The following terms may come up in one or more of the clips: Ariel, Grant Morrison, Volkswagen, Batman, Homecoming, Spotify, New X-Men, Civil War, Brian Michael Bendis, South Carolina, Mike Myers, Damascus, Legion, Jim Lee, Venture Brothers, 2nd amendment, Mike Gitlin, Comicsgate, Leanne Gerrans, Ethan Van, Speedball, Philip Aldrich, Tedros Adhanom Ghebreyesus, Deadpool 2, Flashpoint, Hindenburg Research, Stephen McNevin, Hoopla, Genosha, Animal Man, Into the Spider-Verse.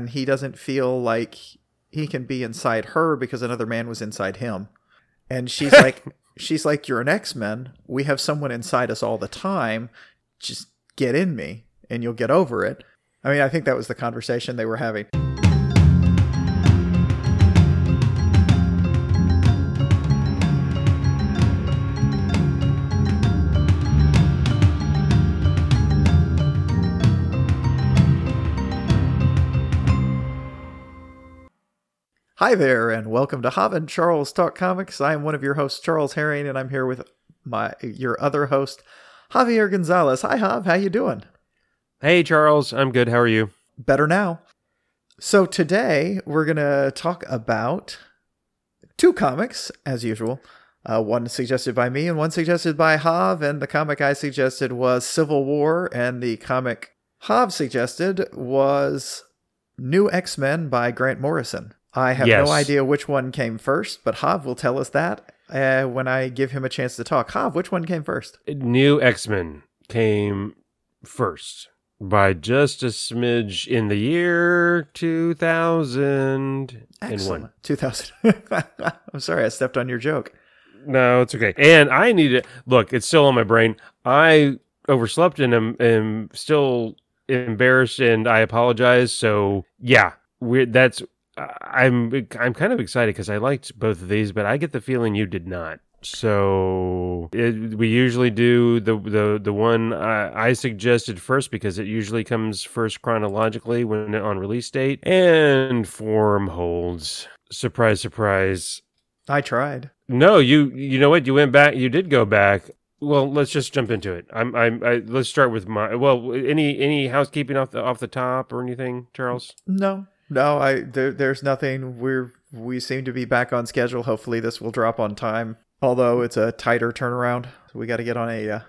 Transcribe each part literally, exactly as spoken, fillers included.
and he doesn't feel like he can be inside her because another man was inside him. And she's like, she's like, you're an X-Men. We have someone inside us all the time. Just get in me and you'll get over it. I mean, I think that was the conversation they were having. Hi there, and welcome to Hob and Charles Talk Comics. I am one of your hosts, Charles Herring, and I'm here with my your other host, Javier Gonzalez. Hi, Hob. How you doing? Hey, Charles. I'm good. How are you? Better now. So today, we're going to talk about two comics, as usual. Uh, one suggested by me and one suggested by Hob, and the comic I suggested was Civil War, and the comic Hob suggested was New X-Men by Grant Morrison. I have yes. no idea which one came first, but Hob will tell us that uh, when I give him a chance to talk. Hob, which one came first? New X-Men came first by just a smidge in the year two thousand one. Excellent. two thousand. I'm sorry, I stepped on your joke. No, it's okay. And I need to... Look, it's still on my brain. I overslept and am, am still embarrassed, and I apologize. So, yeah, we're, that's... I'm I'm kind of excited because I liked both of these, but I get the feeling you did not. So it, we usually do the the the one I, I suggested first because it usually comes first chronologically when on release date, and form holds. Surprise, surprise. I tried. No, you you know what? You went back. You did go back. Well, let's just jump into it. I'm I'm I, let's start with my well. Any any housekeeping off the off the top or anything, Charles? No. No, I there, there's nothing. We're we seem to be back on schedule. Hopefully, this will drop on time. Although it's a tighter turnaround, we got to get on a. Uh,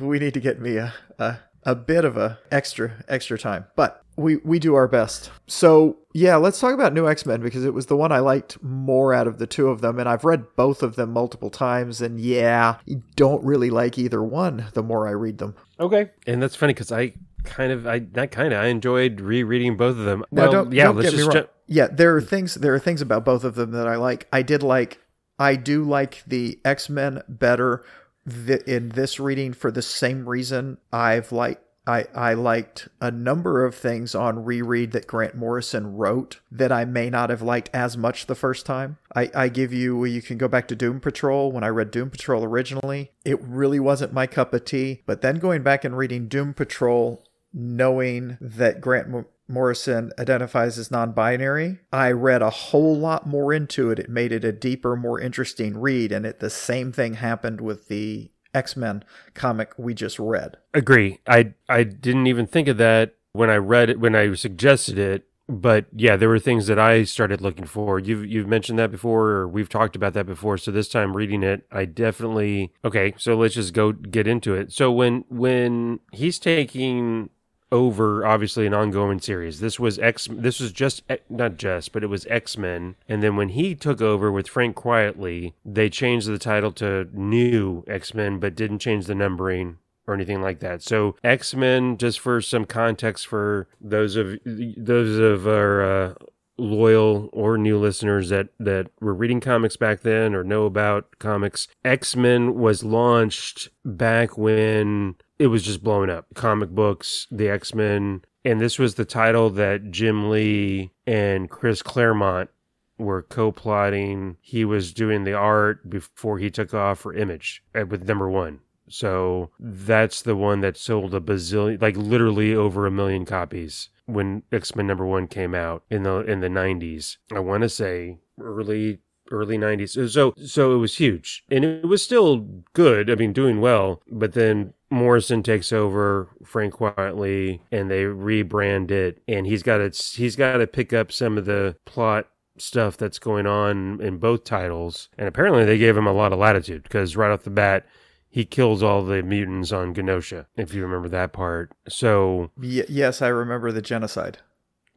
we need to get me a, a a bit of a extra extra time, but we we do our best. So yeah, let's talk about New X-Men because it was the one I liked more out of the two of them, and I've read both of them multiple times, and yeah, don't really like either one. The more I read them, okay, and that's funny because I. Kind of, I not kind of. I enjoyed rereading both of them. Well, no, don't, yeah, don't let's get just me wrong. Ju- yeah, there are things. There are things about both of them that I like. I did like. I do like the X-Men better th- in this reading for the same reason. I've like. I I liked a number of things on reread that Grant Morrison wrote that I may not have liked as much the first time. I, I give you, you can go back to Doom Patrol. When I read Doom Patrol originally, it really wasn't my cup of tea. But then going back and reading Doom Patrol, knowing that Grant M- Morrison identifies as non-binary, I read a whole lot more into it. It made it a deeper, more interesting read, and it the same thing happened with the X-Men comic we just read. Agree. I I didn't even think of that when I read it, when I suggested it, but yeah, there were things that I started looking for. You've you've mentioned that before, or we've talked about that before, so this time reading it, I definitely... Okay, so let's just go get into it. So when when he's taking... over obviously an ongoing series. This was X. This was just not just, but it was X-Men. And then when he took over with Frank Quietly, they changed the title to New X-Men, but didn't change the numbering or anything like that. So X-Men, just for some context for those of those of our uh, loyal or new listeners that that were reading comics back then or know about comics, X-Men was launched back when it was just blowing up. Comic books, the X-Men, and this was the title that Jim Lee and Chris Claremont were co-plotting. He was doing the art before he took off for Image with number one. So that's the one that sold a bazillion, like literally over a million copies when X-Men number one came out in the in the nineties. I want to say early early nineties. So so it was huge, and it was still good. I mean, doing well, but then Morrison takes over Frank Quietly, and they rebrand it, and he's got to he's got to pick up some of the plot stuff that's going on in both titles, and apparently they gave him a lot of latitude because right off the bat he kills all the mutants on Genosha, if you remember that part. So y- yes, I remember the genocide.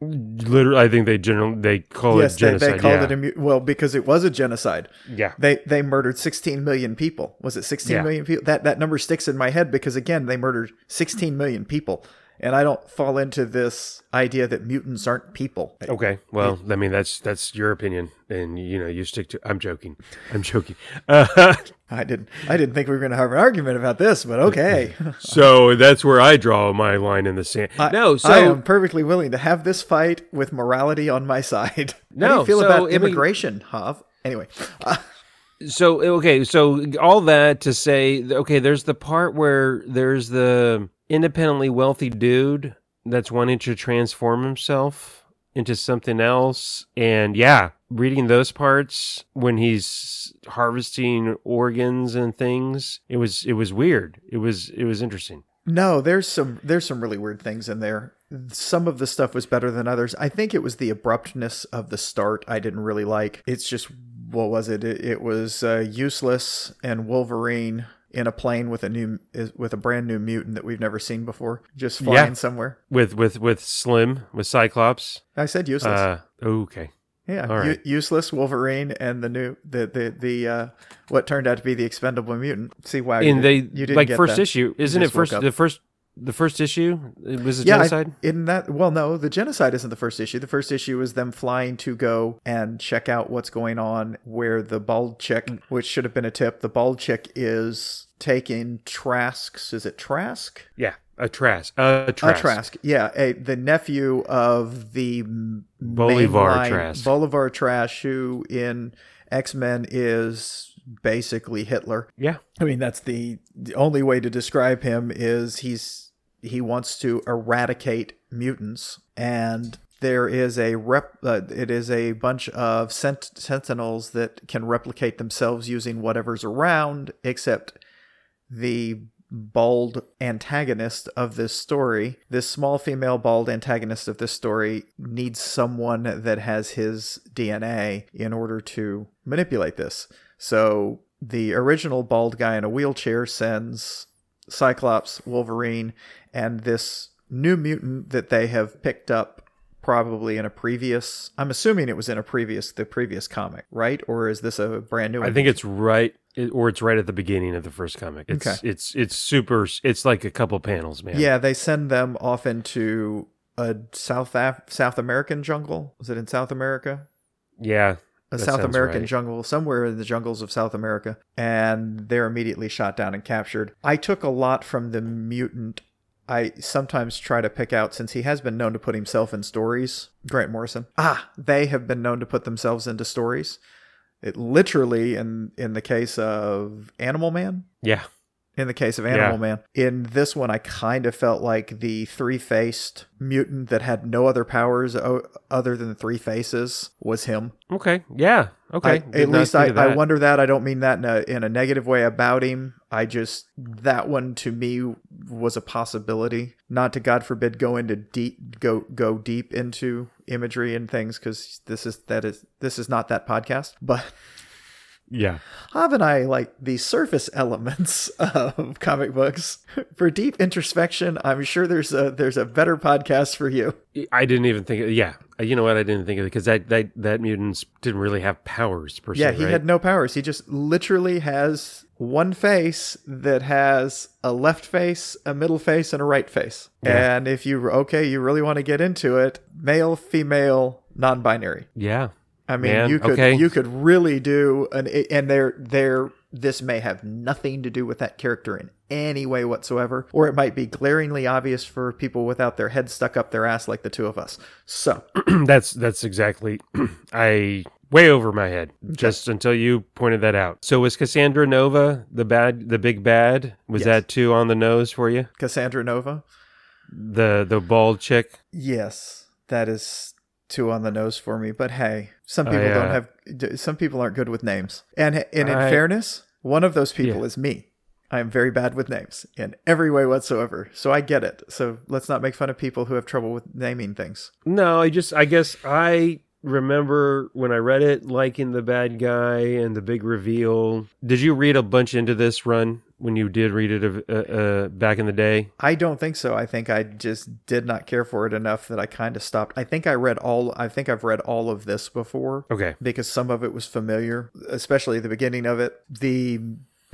Literally, I think they generally they call yes, it genocide. Yes, they, they called yeah. it a mu- well because it was a genocide. Yeah, they they murdered sixteen million people. Was it sixteen yeah. million people? That that number sticks in my head because again, they murdered sixteen million people, And I don't fall into this idea that mutants aren't people. Okay. Well, I mean, that's that's your opinion. And, you know, you stick to... I'm joking. I'm joking. Uh, I didn't I didn't think we were going to have an argument about this, but okay. So that's where I draw my line in the sand. I, no, so... I am perfectly willing to have this fight with morality on my side. No, How do you feel so, about immigration, I mean, Hav? Anyway. Uh, so, okay. So all that to say, okay, there's the part where there's the... independently wealthy dude that's wanting to transform himself into something else. And yeah, reading those parts when he's harvesting organs and things, it was it was weird. It was it was interesting. No, there's some there's some really weird things in there. Some of the stuff was better than others. I think it was the abruptness of the start I didn't really like. It's just, what was it? It, it was uh, Useless and Wolverine in a plane with a new, with a brand new mutant that we've never seen before, just flying yeah. somewhere with with with Slim, with Cyclops. I said Useless. Uh, okay, yeah, All right. U- useless Wolverine and the new the the the uh, what turned out to be the Expendable Mutant. See why? And you, they you didn't like get first that. issue, isn't it? First the first the first issue it was a yeah, genocide. I, in that, well, no, the genocide isn't the first issue. The first issue is them flying to go and check out what's going on. Where the bald chick, mm. which should have been a tip, the bald chick is. Taking Trask's, is it Trask? Yeah, a Trask. Uh, a Trask. A Trask, yeah. A, the nephew of the Bolivar Trask. Bolivar Trask, who in X-Men is basically Hitler. Yeah. I mean, that's the, the only way to describe him is he's he wants to eradicate mutants. And there is a rep. Uh, it is a bunch of sent- sentinels that can replicate themselves using whatever's around, except... the bald antagonist of this story, this small female bald antagonist of this story, needs someone that has his D N A in order to manipulate this. So the original bald guy in a wheelchair sends Cyclops, Wolverine, and this new mutant that they have picked up probably in a previous... I'm assuming it was in a previous the previous comic, right? Or is this a brand new one? I think it's right... It, or it's right at the beginning of the first comic. It's, okay. It's it's super. It's like a couple panels, man. Yeah, they send them off into a South Af- South American jungle. Was it in South America? Yeah, a South American right. jungle, somewhere in the jungles of South America, and they're immediately shot down and captured. I took a lot from the mutant. I sometimes try to pick out, since he has been known to put himself in stories. Grant Morrison. Ah, they have been known to put themselves into stories. It literally, in, in the case of Animal Man? Yeah. In the case of Animal yeah. Man. In this one, I kind of felt like the three-faced mutant that had no other powers o- other than three faces was him. Okay. Yeah. Okay. I, at least I, I wonder that. I don't mean that in a, in a negative way about him. I just, that one to me was a possibility. Not to, God forbid, go into deep, go, go deep into imagery and things, because this is that is this is not that podcast, but yeah, Hav and I like the surface elements of comic books. For deep introspection, I'm sure there's a there's a better podcast for you. I didn't even think of, yeah you know what I didn't think of it because that, that that mutant didn't really have powers per se. Yeah he right? had no powers. He just literally has one face that has a left face, a middle face, and a right face. Yeah. And if you okay, you really want to get into it, male, female, non-binary. Yeah, I mean, Man. you could okay. you could really do an and they're they're this may have nothing to do with that character in any way whatsoever, or it might be glaringly obvious for people without their head stuck up their ass like the two of us. So that's that's exactly I. Way over my head, just until you pointed that out. So was Cassandra Nova the bad, the big bad? Was yes. that too on the nose for you? Cassandra Nova, the the bald chick. Yes, that is too on the nose for me. But hey, some people oh, yeah. don't have. Some people aren't good with names. And and in I, fairness, one of those people yeah. is me. I am very bad with names in every way whatsoever. So I get it. So let's not make fun of people who have trouble with naming things. No, I just I guess I. remember when I read it, liking the bad guy and the big reveal. Did you read a bunch into this run when you did read it uh, uh, back in the day? I don't think so. I think I just did not care for it enough that I kind of stopped. I think I read all, I think I've read all of this before. Okay. Because some of it was familiar, especially the beginning of it. The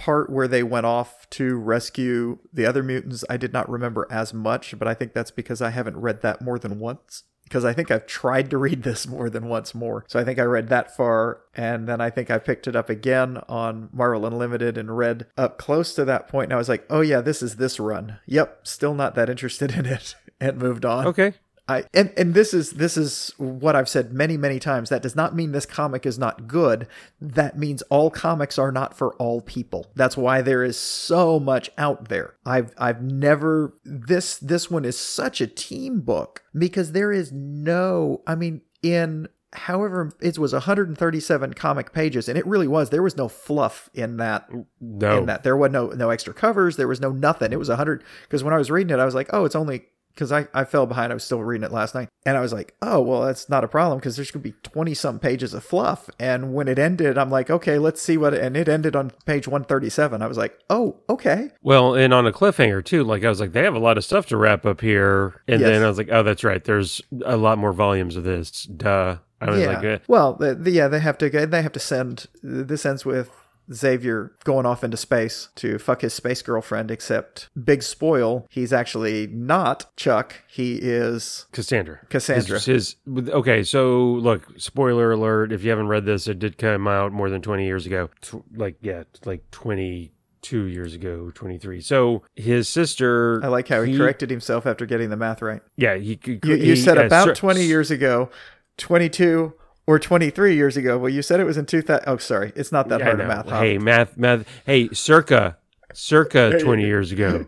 part where they went off to rescue the other mutants, I did not remember as much, but I think that's because I haven't read that more than once. Because I think I've tried to read this more than once more. So I think I read that far, and then I think I picked it up again on Marvel Unlimited and read up close to that point, and I was like, oh yeah, this is this run. Yep, still not that interested in it, and moved on. Okay. I, and, and this is this is what I've said many, many times. That does not mean this comic is not good. That means all comics are not for all people. That's why there is so much out there. I've I've never... This, this one is such a team book because there is no... I mean, in... However, it was one hundred thirty-seven comic pages, and it really was. There was no fluff in that. No. In that. There was no, no extra covers. There was no nothing. It was one hundred... Because when I was reading it, I was like, oh, it's only... Because I, I fell behind. I was still reading it last night. And I was like, oh, well, that's not a problem because there's going to be twenty-some pages of fluff. And when it ended, I'm like, okay, let's see what... It, and it ended on page one thirty-seven. I was like, oh, okay. Well, and on a cliffhanger, too. Like, I was like, they have a lot of stuff to wrap up here. And yes. Then I was like, oh, that's right. There's a lot more volumes of this. Duh. I was yeah. like, eh. Well, the, the, yeah, they have to They have to send... This ends with... Xavier going off into space to fuck his space girlfriend, except big spoil, he's actually not Chuck, he is Cassandra. Cassandra. His, his, okay, so look, spoiler alert, if you haven't read this, it did come out more than twenty years ago. Tw- like, yeah, like twenty two years ago, twenty-three. So his sister... I like how he, he corrected himself after getting the math right. Yeah. He, he, you, you said he, about uh, twenty years ago, twenty-two... Or twenty-three years ago. Well, you said it was in two thousand. Oh, sorry. It's not that yeah, hard to math. Huh? Hey, math, math. Hey, circa, circa twenty years ago.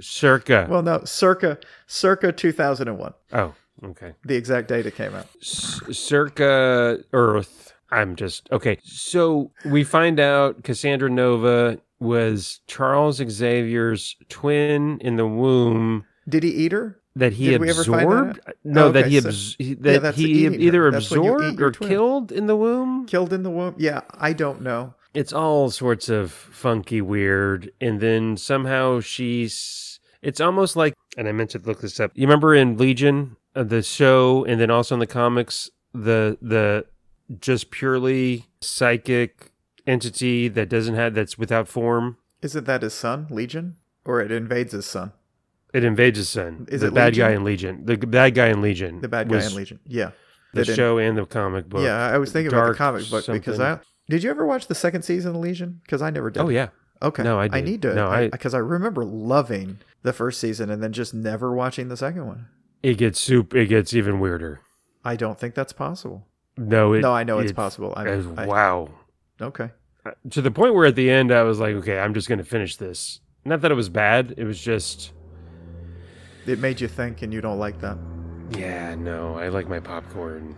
Circa. Well, no, circa, circa two thousand one. Oh, okay. The exact date it came out. C- circa Earth. I'm just, okay. So we find out Cassandra Nova was Charles Xavier's twin in the womb. Did he eat her? That he Did absorbed? That? No, oh, okay. that he, abs- so, that yeah, he either absorbed or twin. killed in the womb? Killed in the womb? Yeah, I don't know. It's all sorts of funky weird. And then somehow she's... It's almost like... And I meant to look this up. You remember in Legion, uh, the show, and then also in the comics, the the just purely psychic entity that doesn't have... That's without form? Isn't that his son, Legion? Or it invades his son? It invades his son. Is the it bad Legion? guy in Legion? The bad guy in Legion. The bad guy in Legion. Yeah, the that show in, and the comic book. Yeah, I was thinking Dark about the comic book something. because I did. You ever watch the second season of Legion? Because I never did. Oh yeah. Okay. No, I did. I need to. No, I because I, I remember loving the first season and then just never watching the second one. It gets soup. It gets even weirder. I don't think that's possible. No, it, no, I know it, it's possible. I, it, I, wow. Okay. To the point where at the end I was like, okay, I'm just going to finish this. Not that it was bad. It was just. It made you think, and you don't like that. Yeah, no, I like my popcorn,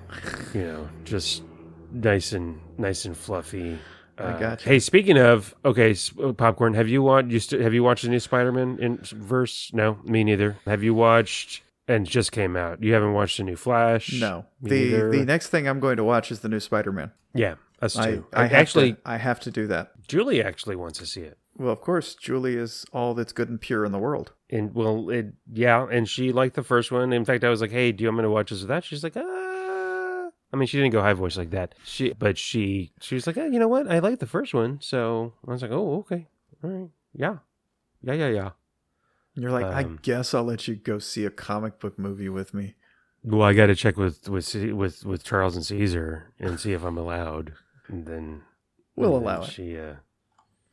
you know, just nice and nice and fluffy. Uh, I got you. Hey, speaking of okay, popcorn. Have you watched? You st- have you watched the new Spider-Man in verse? No, me neither. Have you watched? And it just came out. You haven't watched the new Flash? No. Me the neither. The next thing I'm going to watch is the new Spider-Man. Yeah, us too. I, I, I actually, to, I have to do that. Julie actually wants to see it. Well, of course, Julie is all that's good and pure in the world. And well, it, yeah, and she liked the first one. In fact, I was like, "Hey, do you want me to watch this or that?" She's like, "Ah." I mean, she didn't go high voice like that. She, but she, she was like, "Hey, you know what? I liked the first one." So I was like, "Oh, okay, all right, yeah, yeah, yeah, yeah." And you're like, um, "I guess I'll let you go see a comic book movie with me." Well, I got to check with with with with Charles and Caesar and see if I'm allowed. And then we'll and allow then it. She. Uh,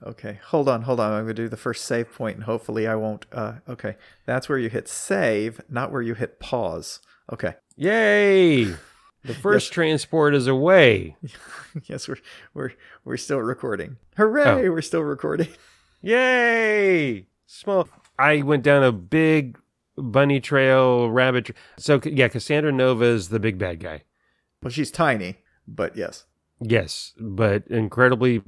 Okay, hold on, hold on. I'm going to do the first save point, and hopefully I won't... Uh, okay, that's where you hit save, not where you hit pause. Okay. Yay! The first yes. transport is away. Yes, we're we're we're still recording. Hooray, oh. We're still recording. Yay! Small. I went down a big bunny trail, rabbit... Tra- so, yeah, Cassandra Nova is the big bad guy. Well, she's tiny, but yes. Yes, but incredibly...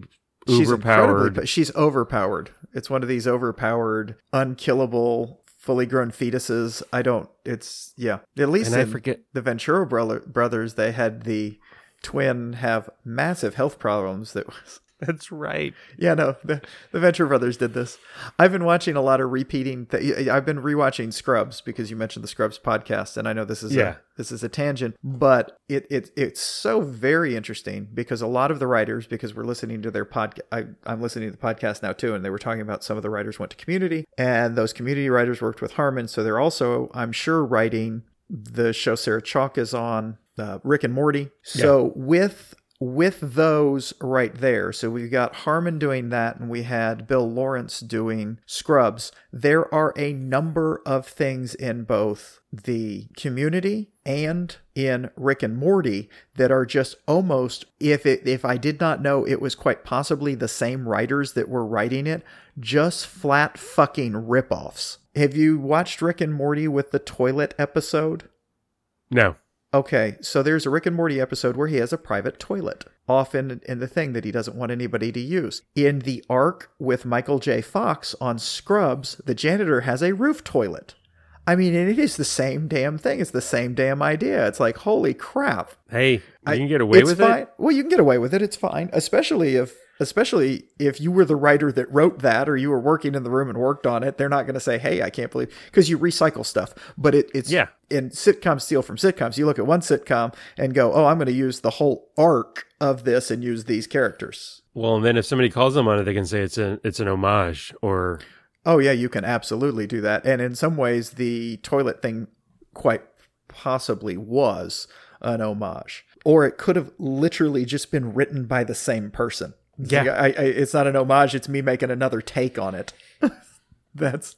She's overpowered. She's overpowered. It's one of these overpowered, unkillable, fully grown fetuses. I don't. It's yeah. At least and in I forget the Ventura brother, brothers. They had the twin have massive health problems. That was That's right. Yeah, no, the, the Venture Brothers did this. I've been watching a lot of repeating. Th- I've been rewatching Scrubs because you mentioned the Scrubs podcast, and I know this is yeah. a, this is a tangent, but it it it's so very interesting because a lot of the writers, because we're listening to their podcast, I'm listening to the podcast now too, and they were talking about some of the writers went to Community, and those Community writers worked with Harmon, so they're also, I'm sure, writing the show Sarah Chalk is on, uh, Rick and Morty. So yeah. with. With those right there, so we've got Harmon doing that, and we had Bill Lawrence doing Scrubs. There are a number of things in both the Community and in Rick and Morty that are just almost, if it, if I did not know it was quite possibly the same writers that were writing it, just flat fucking ripoffs. Have you watched Rick and Morty with the toilet episode? No. Okay, so there's a Rick and Morty episode where he has a private toilet, often in the thing that he doesn't want anybody to use. In the arc with Michael J. Fox on Scrubs, the janitor has a roof toilet. I mean, and it is the same damn thing. It's the same damn idea. It's like, holy crap. Hey, you I, can get away with fine. it? Well, you can get away with it. It's fine, especially if... Especially if you were the writer that wrote that, or you were working in the room and worked on it, they're not going to say, hey, I can't believe, because you recycle stuff. But it, it's, yeah. And sitcoms steal from sitcoms. You look at one sitcom and go, oh, I'm going to use the whole arc of this and use these characters. Well, and then if somebody calls them on it, they can say it's an, it's an homage or. Oh, yeah, you can absolutely do that. And in some ways, the toilet thing quite possibly was an homage. Or it could have literally just been written by the same person. It's yeah, like, I, I, it's not an homage. It's me making another take on it. That's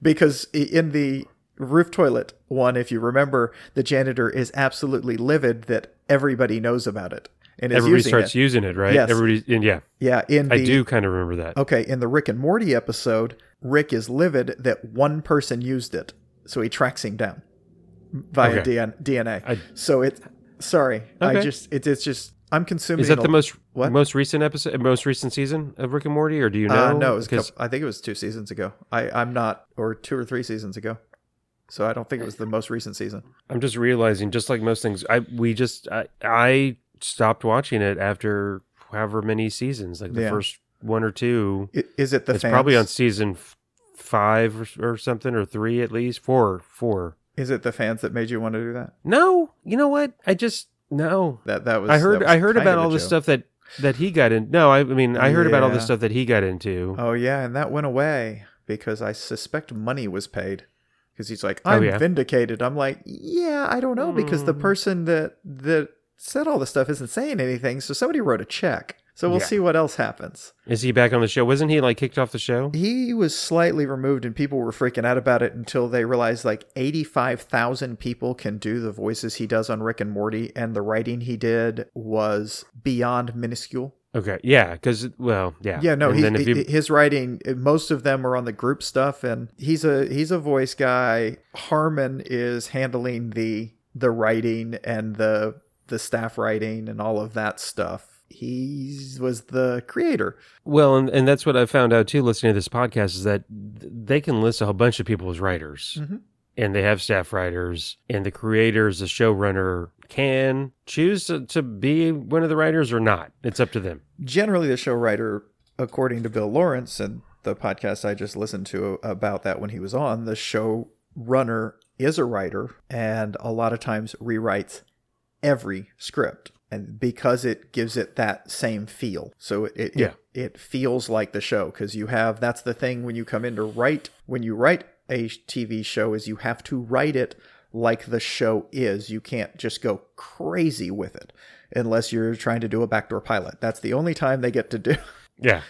because in the roof toilet one, if you remember, the janitor is absolutely livid that everybody knows about it, and is everybody using starts it. using it, right? Yes. Everybody, and yeah, yeah. In the, I do kind of remember that. Okay, in the Rick and Morty episode, Rick is livid that one person used it, so he tracks him down via okay. D N A. I, so it. Sorry, okay. I just it, it's just. I'm consuming. Is that the most what? most recent episode, most recent season of Rick and Morty, or do you know? Uh, no, it was couple, I think it was two seasons ago. I, I'm not, or two or three seasons ago. So I don't think it was the most recent season. I'm just realizing, just like most things, I we just I, I stopped watching it after however many seasons, like the yeah. first one or two. It, is it the? It's fans? Probably on season five or, or something, or three at least, four, four. Is it the fans that made you want to do that? No, you know what? I just. No, that that was. I heard. Was I heard about all the stuff that, that he got in. No, I, I mean, I heard yeah. about all the stuff that he got into. Oh yeah, and that went away because I suspect money was paid. Because he's like, I'm oh, yeah. vindicated. I'm like, yeah, I don't know, because mm. the person that that said all the stuff isn't saying anything, so somebody wrote a check. So we'll yeah. see what else happens. Is he back on the show? Wasn't he like kicked off the show? He was slightly removed, and people were freaking out about it until they realized like eighty-five thousand people can do the voices he does on Rick and Morty, and the writing he did was beyond minuscule. Okay, yeah, because, well, yeah. Yeah, no, he, he, you... his writing, most of them are on the group stuff, and he's a he's a voice guy. Harmon is handling the the writing and the the staff writing and all of that stuff. He was the creator. Well, and, and that's what I found out too, listening to this podcast, is that they can list a whole bunch of people as writers, mm-hmm. and they have staff writers, and the creators, the showrunner, can choose to, to be one of the writers or not. It's up to them. Generally, the show writer, according to Bill Lawrence and the podcast I just listened to about that when he was on, the showrunner is a writer and a lot of times rewrites every script. And because it gives it that same feel. So it it, yeah. it, it feels like the show, because you have, that's the thing when you come in to write, when you write a T V show, is you have to write it like the show is. You can't just go crazy with it unless you're trying to do a backdoor pilot. That's the only time they get to do. Yeah.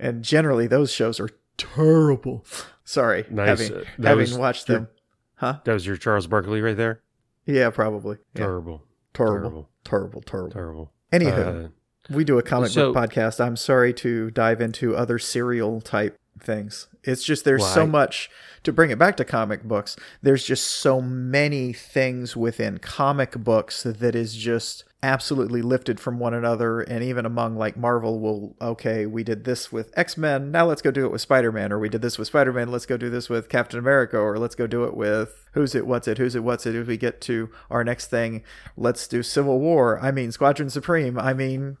And generally those shows are terrible. Sorry. Nice. Having, uh, having was, watched your, them. Huh? That was your Charles Barkley right there? Yeah, probably. Terrible. Yeah. Terrible, terrible, terrible, terrible. Anywho, uh, we do a comic so, book podcast. I'm sorry to dive into other serial type things. It's just there's why? so much, to bring it back to comic books, there's just so many things within comic books that is just absolutely lifted from one another. And even among like Marvel, will okay, we did this with X-Men, now let's go do it with Spider-Man. Or we did this with Spider-Man, let's go do this with Captain America. Or let's go do it with who's it, what's it, who's it, what's it. If we get to our next thing, let's do Civil War. I mean, Squadron Supreme. I mean,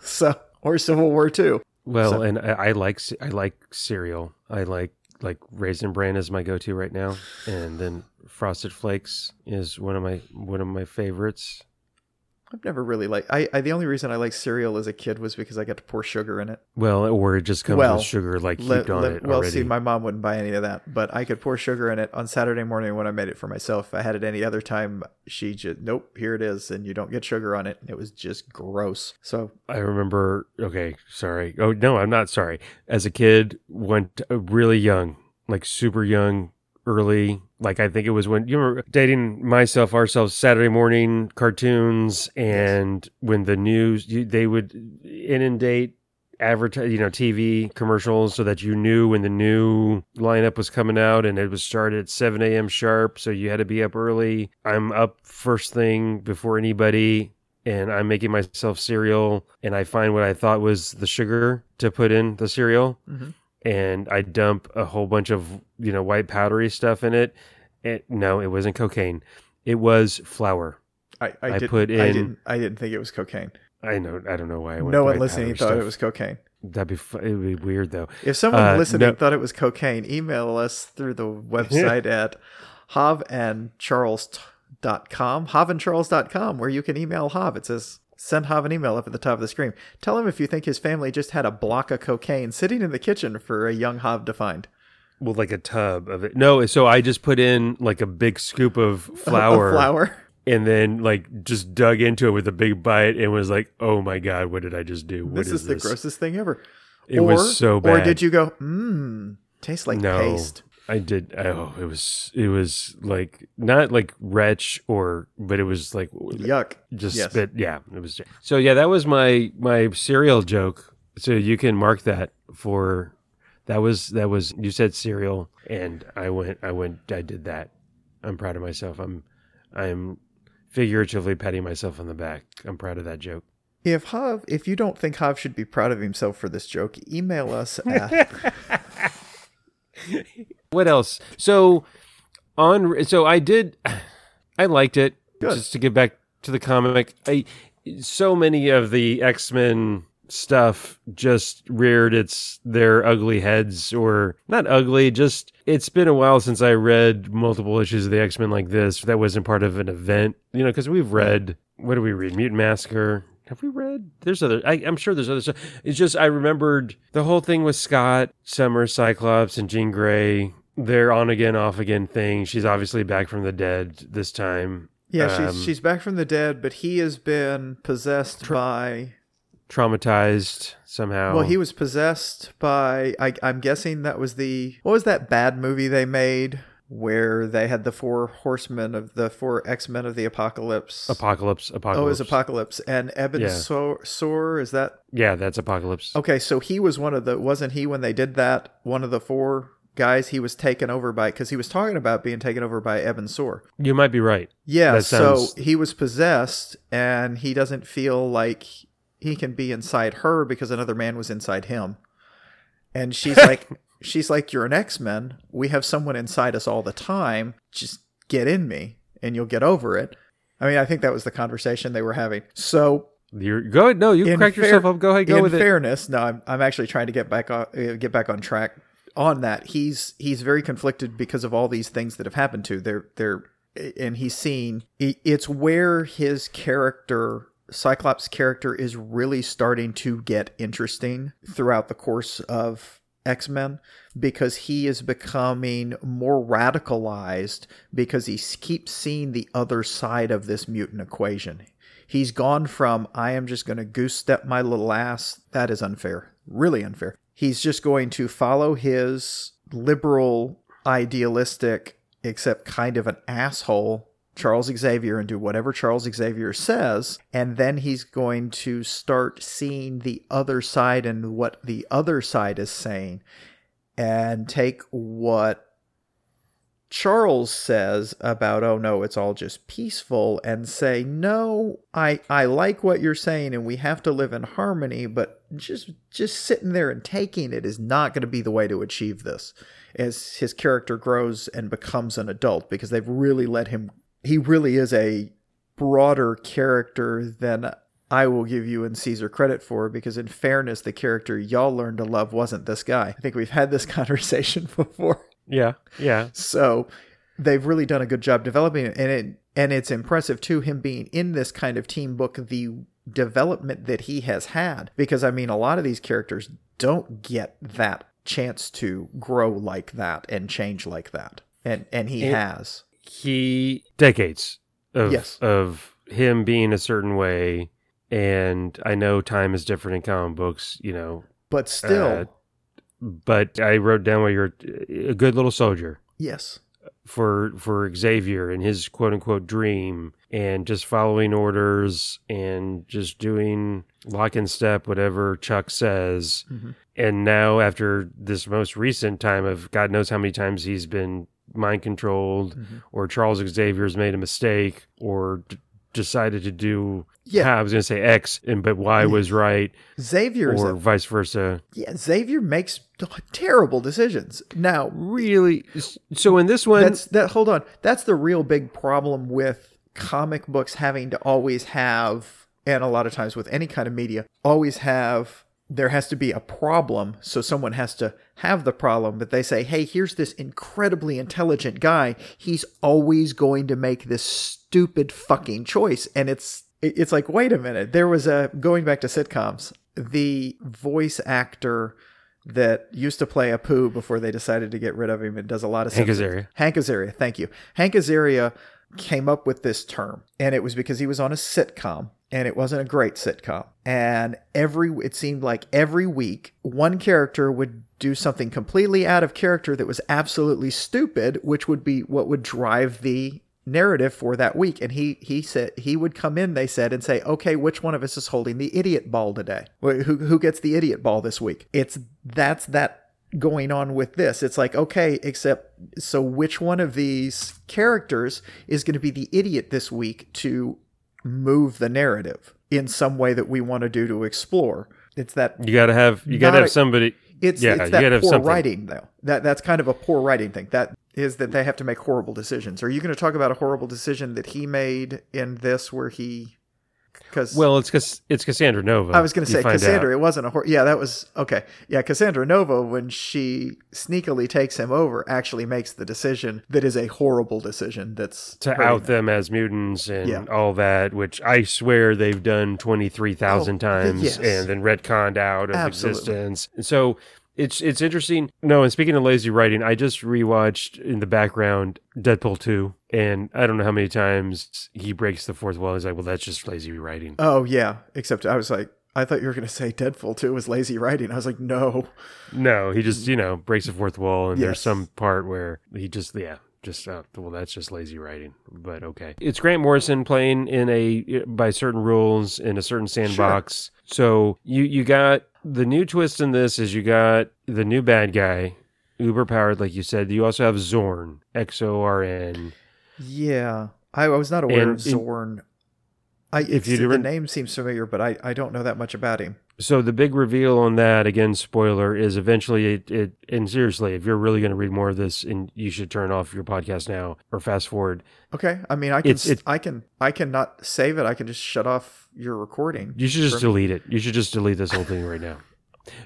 so or Civil War two. Well, so. and I, I like I like cereal. I like like Raisin Bran is my go-to right now, and then Frosted Flakes is one of my one of my favorites. I've never really liked... I, I the only reason I liked cereal as a kid was because I got to pour sugar in it. Well, or it just comes well, with sugar like heaped le, on le, it well, already. Well, see, my mom wouldn't buy any of that, but I could pour sugar in it on Saturday morning when I made it for myself. If I had it any other time, she just, nope, here it is, and you don't get sugar on it. It was just gross. So I remember... Okay, sorry. Oh, no, I'm not sorry. As a kid, went really young, like super young, early... Like, I think it was when you were dating myself, ourselves, Saturday morning cartoons, and when the news, you, they would inundate advertise, you know, T V commercials so that you knew when the new lineup was coming out, and it was started at seven a.m. sharp, so you had to be up early. I'm up first thing before anybody, and I'm making myself cereal, and I find what I thought was the sugar to put in the cereal. Mm-hmm. And I dump a whole bunch of, you know, white powdery stuff in it. It no, it wasn't cocaine. It was flour. I, I, I did, put in. I didn't, I didn't think it was cocaine. I know. I don't know why. I went no one listening thought stuff. It was cocaine. That'd be it would be weird though. If someone uh, listening no. thought it was cocaine, email us through the website at hav and charles dot com, hav and charles dot com, where you can email Hav. It says. Send Hav an email up at the top of the screen. Tell him if you think his family just had a block of cocaine sitting in the kitchen for a young Hav to find. Well, like a tub of it. No, so I just put in like a big scoop of flour. A flour. And then like just dug into it with a big bite and was like, oh my God, what did I just do? What this is, is this? The grossest thing ever. It or, was so bad. Or did you go, mmm, tastes like no, paste. I did. Oh, it was, it was like, not like retch or, but it was like, yuck. Just yes. spit. Yeah. It was. So yeah, that was my, my cereal joke. So you can mark that for, that was, that was, you said cereal and I went, I went, I did that. I'm proud of myself. I'm, I'm figuratively patting myself on the back. I'm proud of that joke. If Hav, if you don't think Hav should be proud of himself for this joke, email us at... What else? So on, so I did, I liked it. Good. Just to get back to the comic. I, so many of the X-Men stuff just reared its, their ugly heads or not ugly, just it's been a while since I read multiple issues of the X-Men like this. That wasn't part of an event, you know, cause we've read, what do we read? Mutant Massacre. Have we read? There's other, I, I'm sure there's other stuff. It's just, I remembered the whole thing with Scott, Summer, Cyclops, and Jean Grey. Their on again, off again thing. She's obviously back from the dead this time. Yeah, um, she's she's back from the dead, but he has been possessed tra- by... Traumatized somehow. Well, he was possessed by, I, I'm guessing that was the, what was that bad movie they made where they had the four horsemen of the four X-Men of the Apocalypse? Apocalypse, Apocalypse. Oh, it was Apocalypse. And Ebon yeah. Soar, is that? Yeah, that's Apocalypse. Okay, so he was one of the, wasn't he when they did that, one of the four... guys he was taken over by, because he was talking about being taken over by Ebon Soar. You might be right. Yeah, sounds... so he was possessed, and he doesn't feel like he can be inside her because another man was inside him. And she's like, she's like, you're an X-Men. We have someone inside us all the time. Just get in me, and you'll get over it. I mean, I think that was the conversation they were having. So... You're good. No, you cracked fair, yourself up. Go ahead, go with fairness, it. In fairness, no, I'm, I'm actually trying to get back on, uh, get back on track. On that, he's he's very conflicted because of all these things that have happened to they're they're and he's seen it's where his character, Cyclops' character, is really starting to get interesting throughout the course of X-Men, because he is becoming more radicalized because he keeps seeing the other side of this mutant equation. He's gone from, I am just going to goose step my little ass. That is unfair, really unfair. He's just going to follow his liberal, idealistic, except kind of an asshole, Charles Xavier, and do whatever Charles Xavier says. And then he's going to start seeing the other side and what the other side is saying, and take what Charles says about, oh no, it's all just peaceful, and say, no, I I like what you're saying and we have to live in harmony, but just just sitting there and taking it is not going to be the way to achieve this. As his character grows and becomes an adult, because they've really let him, he really is a broader character than I will give you and Caesar credit for, because in fairness, the character y'all learned to love wasn't this guy. I think we've had this conversation before. Yeah, yeah. So they've really done a good job developing it, and it and it's impressive too, him being in this kind of team book, the development that he has had, because I mean, a lot of these characters don't get that chance to grow like that and change like that, and and he it, has he decades of yes. of him being a certain way, and I know time is different in comic books, you know, but still uh, but I wrote down where you're a good little soldier, yes, for for Xavier and his quote-unquote dream, and just following orders and just doing lock and step whatever Chuck says. Mm-hmm. And now after this most recent time of God knows how many times he's been mind controlled, mm-hmm. or Charles Xavier's made a mistake or d- decided to do yeah I was gonna say X and but Y yeah. was right, Xavier or a, vice versa. Yeah, Xavier makes terrible decisions now, really. So in this one, that's that hold on that's the real big problem with comic books having to always have, and a lot of times with any kind of media, always have there has to be a problem, so someone has to have the problem, but they say, hey, here's this incredibly intelligent guy, he's always going to make this stupid fucking choice. And it's it's like, wait a minute, there was a, going back to sitcoms, the voice actor that used to play Apu before they decided to get rid of him and does a lot of Hank Azaria. Hank Azaria, thank you. Hank Azaria came up with this term, and it was because he was on a sitcom, and it wasn't a great sitcom, and every it seemed like every week one character would do something completely out of character that was absolutely stupid, which would be what would drive the narrative for that week. And he he said he would come in, they said, and say, okay, which one of us is holding the idiot ball today? Who, who gets the idiot ball this week? It's that's that going on with this. It's like, okay, except so which one of these characters is going to be the idiot this week to move the narrative in some way that we want to do to explore? It's that you gotta have you gotta have somebody. It's, yeah, it's that you gotta poor have writing though. That that's kind of a poor writing thing. That is that they have to make horrible decisions. Are you going to talk about a horrible decision that he made in this where he? Cause, well, it's Cass- it's Cassandra Nova. I was going to say Cassandra. Out. It wasn't a horror. Yeah, that was okay. Yeah, Cassandra Nova, when she sneakily takes him over, actually makes the decision that is a horrible decision. That's to out them as mutants and yeah. all that, which I swear they've done twenty-three thousand oh, times yes. and then retconned out of Absolutely. existence. So it's it's interesting. No, and speaking of lazy writing, I just rewatched in the background Deadpool two, and I don't know how many times he breaks the fourth wall. He's like, well, that's just lazy writing. Oh, yeah. Except I was like, I thought you were going to say Deadpool two was lazy writing. I was like, no. No, he just, you know, breaks the fourth wall, and yes. there's some part where he just, yeah. Just, uh, well, that's just lazy writing, but okay. It's Grant Morrison playing in a, by certain rules, in a certain sandbox. Sure. So you, you got, the new twist in this is you got the new bad guy, uber-powered, like you said. You also have Zorn, X O R N. Yeah, I, I was not aware and of Zorn. It, I, if you the name seems familiar, but I, I don't know that much about him. So the big reveal on that, again, spoiler, is eventually it, it and seriously, if you're really going to read more of this, and you should turn off your podcast now or fast forward. Okay. I mean, I can, it's, it's, I can, I can not save it. I can just shut off your recording. You should just delete me. It. You should just delete this whole thing right now.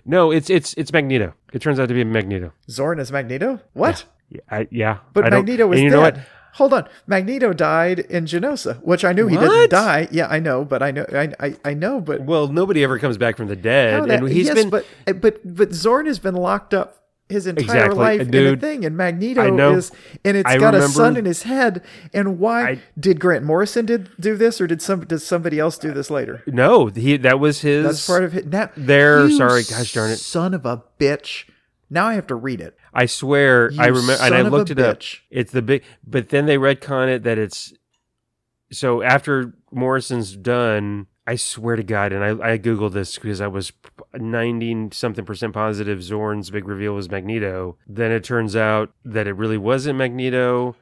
No, it's, it's, it's Magneto. It turns out to be Magneto. Zorn is Magneto? What? Yeah. I, yeah but I Magneto was dead. You know what? Hold on. Magneto died in Genosha, which I knew what? He didn't die. Yeah, I know, but I know, I, I, I know, but well, nobody ever comes back from the dead, that, and he's yes, been, but, but, but Zorn has been locked up his entire exactly. life Dude, in a thing, and Magneto know, is, and it's I got remember, a son in his head. And why I, did Grant Morrison did do this, or did some does somebody else do this later? No, he that was his. That's part of it. Now there, sorry, gosh darn it, son of a bitch. Now I have to read it. I swear, you I remember, and I looked it up. It's the big, but then they retcon it that it's, so after Morrison's done, I swear to God, and I, I Googled this because I was ninety something percent positive Zorn's big reveal was Magneto. Then it turns out that it really wasn't Magneto,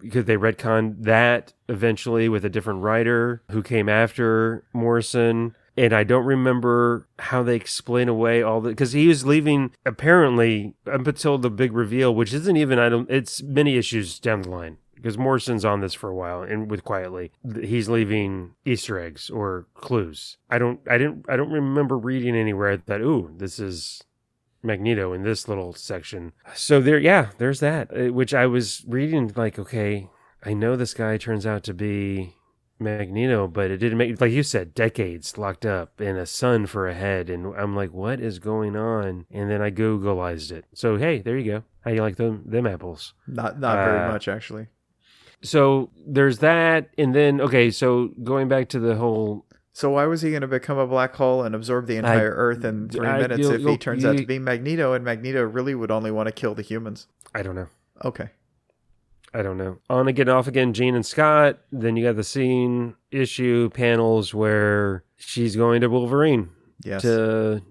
because they retconned that eventually with a different writer who came after Morrison. And I don't remember how they explain away all the, because he was leaving apparently up until the big reveal, which isn't even, I don't, it's many issues down the line. because Morrison's on this for a while, and with Quietly, he's leaving Easter eggs or clues. I don't, I didn't, I don't remember reading anywhere that, ooh, this is Magneto in this little section. So there, yeah, there's that, which I was reading like, okay, I know this guy turns out to be Magneto, but it didn't make, like you said, decades locked up in a sun for a head, and I'm like, what is going on? And then I Googleized it. So hey, there you go. How you like them them apples? Not not uh, very much, actually. So there's that, and then okay, so going back to the whole. So why was he going to become a black hole and absorb the entire I, Earth in three I, minutes you'll, if you'll, he turns you, out to be Magneto, and Magneto really would only want to kill the humans? I don't know. Okay. I don't know. On again, off again, Jean and Scott. Then you got the scene issue panels where she's going to Wolverine. Yes. To,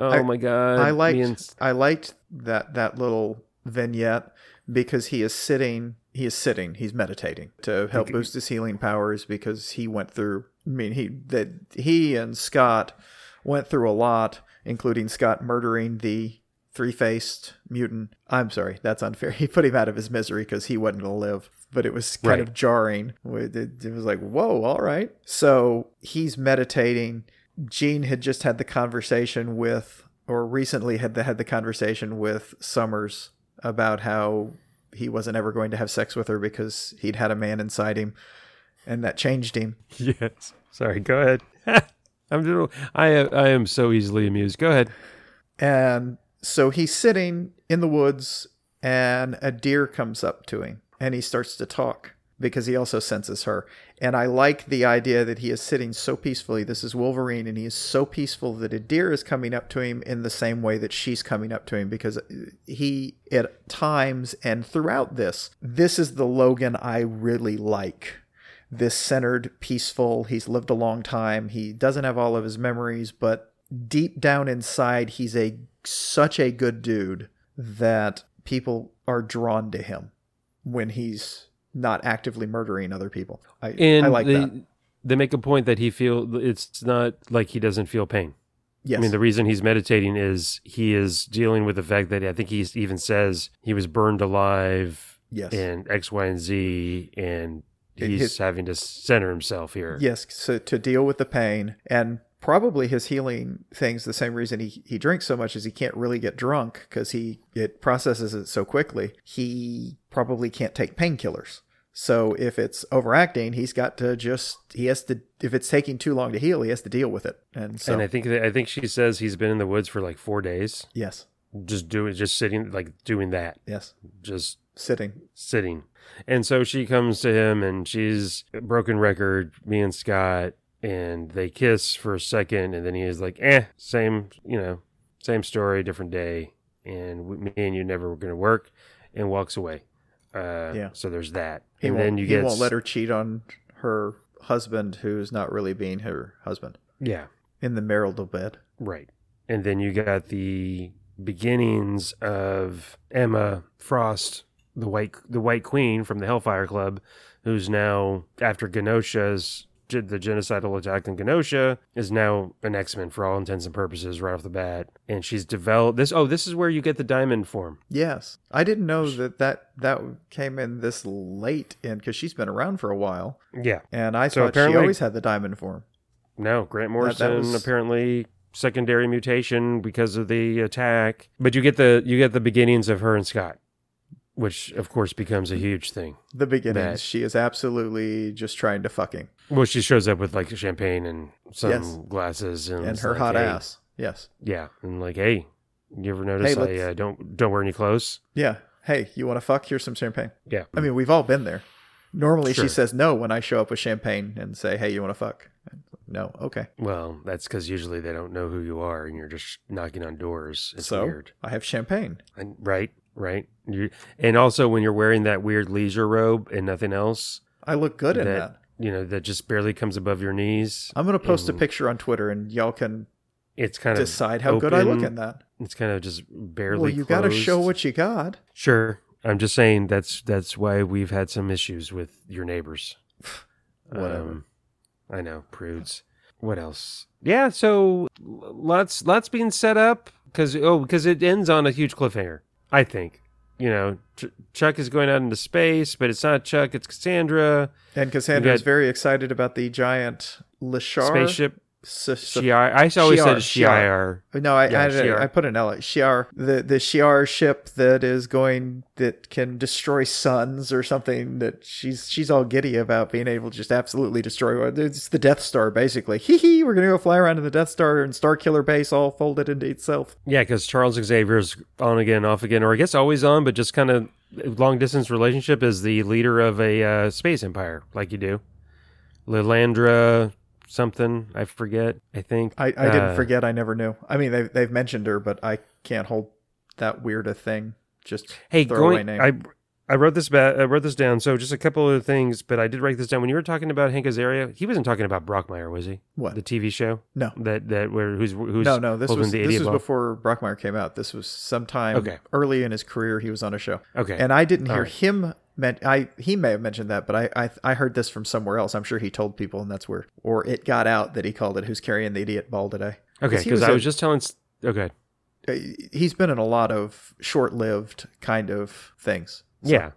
oh I, my God. I liked, and... I liked that, that little vignette because he is sitting, he is sitting, he's meditating to help okay. boost his healing powers because he went through, I mean, he, that he and Scott went through a lot, including Scott murdering the three-faced mutant. I'm sorry, that's unfair. He put him out of his misery because he wasn't going to live, but it was kind right. of jarring. It was like, whoa, all right. So he's meditating. Jean had just had the conversation with, or recently had the, had the conversation with Summers about how he wasn't ever going to have sex with her because he'd had a man inside him, and that changed him. Yes. Sorry, go ahead. I'm little, I, I am so easily amused. Go ahead. And so he's sitting in the woods and a deer comes up to him and he starts to talk because he also senses her. And I like the idea that he is sitting so peacefully. This is Wolverine, and he is so peaceful that a deer is coming up to him in the same way that she's coming up to him, because he at times and throughout this, this is the Logan I really like. This centered, peaceful. He's lived a long time. He doesn't have all of his memories, but deep down inside, he's a such a good dude that people are drawn to him when he's not actively murdering other people. I, I like they, that. They make a point that he feel it's not like he doesn't feel pain. Yes. I mean, the reason he's meditating is he is dealing with the fact that I think he even says he was burned alive yes. and X, Y, and Z, and he's his, having to center himself here. Yes, so to deal with the pain and probably his healing things, the same reason he, he drinks so much is he can't really get drunk because he it processes it so quickly. He probably can't take painkillers. So if it's overacting, he's got to just he has to if it's taking too long to heal, he has to deal with it. And so and I think that, I think she says he's been in the woods for like four days. Yes, just doing just sitting like doing that. Yes, just sitting, sitting. And so she comes to him and she's a broken record. Me and Scott. And they kiss for a second, and then he is like, eh, same, you know, same story, different day, and we, me and you never were going to work, and walks away. Uh, yeah. So there's that. He, and won't, then you he get... won't let her cheat on her husband, who's not really being her husband. Yeah. In the marital bed. Right. And then you got the beginnings of Emma Frost, the White, the White Queen from the Hellfire Club, who's now, after Genosha's... the genocidal attack in Genosha, is now an X-Men for all intents and purposes right off the bat, and she's developed this. Oh, this is where you get the diamond form. Yes, I didn't know that that, that came in this late in because she's been around for a while. Yeah, and I so thought she always had the diamond form. No, Grant Morrison that, that was... apparently secondary mutation because of the attack. But you get the you get the beginnings of her and Scott. Which, of course, becomes a huge thing. The beginnings. That, she is absolutely just trying to fuck him. Well, she shows up with, like, champagne and sunglasses. Yes. And, and her like, hot hey. ass. Yes. Yeah. And, like, hey, you ever notice hey, I uh, don't don't wear any clothes? Yeah. Hey, you want to fuck? Here's some champagne. Yeah. I mean, we've all been there. Normally, sure. She says no when I show up with champagne and say, hey, you want to fuck? No. Okay. Well, that's because usually they don't know who you are, and you're just knocking on doors. It's so, weird. I have champagne. And, right. Right, you, and also when you're wearing that weird leisure robe and nothing else, I look good that, in that. You know, that just barely comes above your knees. I'm gonna post a picture on Twitter, and y'all can. It's kind of decide how open, good I look in that. It's kind of just barely. Well, you got to show what you got. Sure, I'm just saying that's that's why we've had some issues with your neighbors. Whatever. Um, I know, prudes. What else? Yeah, so lots lots being set up because oh because it ends on a huge cliffhanger. I think you know, Ch- Chuck is going out into space, but it's not Chuck, it's Cassandra. And Cassandra is very excited about the giant Lashar spaceship. S- Shi'ar. I always Shi'ar. said Shi'ar. Shi'ar. No, I yeah, I, Shi'ar. I put an L. Shi'ar, the the Shi'ar ship that is going that can destroy suns or something. That she's she's all giddy about being able to just absolutely destroy one. It's the Death Star, basically. Hee hee. We're gonna go fly around in the Death Star and Star Killer base, all folded into itself. Yeah, because Charles Xavier's on again, off again, or I guess always on, but just kind of long distance relationship as the leader of a uh, space empire, like you do, Lilandra. Something I forget. I think I, I didn't uh, forget. I never knew. I mean, they've they've mentioned her, but I can't hold that weird a thing. Just hey, throw going. Away name. I I wrote this ba- I wrote this down. So just a couple of things, but I did write this down. When you were talking about Hank Azaria, he wasn't talking about Brockmire, was he? What, the T V show? No, that that where who's who's no no. This was the this was ball. Before Brockmire came out. This was sometime okay. early in his career. He was on a show. Okay, and I didn't All hear right. him. Meant I he may have mentioned that, but I, I I heard this from somewhere else. I'm sure he told people, and that's where or it got out that he called it "Who's Carrying the Idiot Ball Today." Okay, because I was just telling. Okay, he's been in a lot of short-lived kind of things. So. Yeah,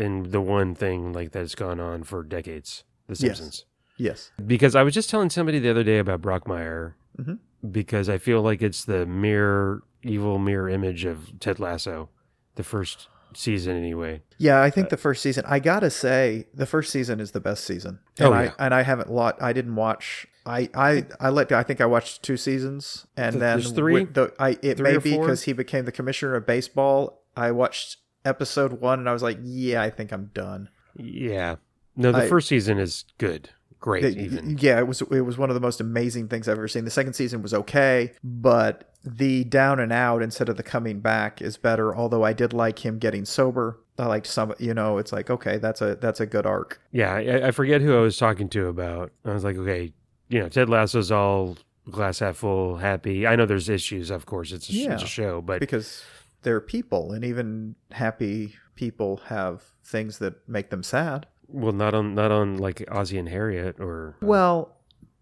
and the one thing like that's gone on for decades, The Simpsons. Yes, yes. Because I was just telling somebody the other day about Brockmire, mm-hmm. because I feel like it's the mirror evil mirror image of Ted Lasso, the first. Season anyway. Yeah, I think uh, the first season. I gotta say, the first season is the best season. And oh yeah. I, and I haven't lot. I didn't watch. I I I let. I think I watched two seasons, and Th- then three. The, I it three may be because he became the commissioner of baseball. I watched episode one, and I was like, yeah, I think I'm done. Yeah. No, the I, first season is good. Great. The, even. Yeah, it was. It was one of the most amazing things I've ever seen. The second season was okay, but. The down and out instead of the coming back is better, although I did like him getting sober. I liked some, you know, it's like, okay, that's a that's a good arc. Yeah, I, I forget who I was talking to about. I was like, okay, you know, Ted Lasso's all glass half full, happy. I know there's issues, of course, it's a, yeah, it's a show, but... Because they're people, and even happy people have things that make them sad. Well, not on, not on like Ozzy and Harriet or... Well,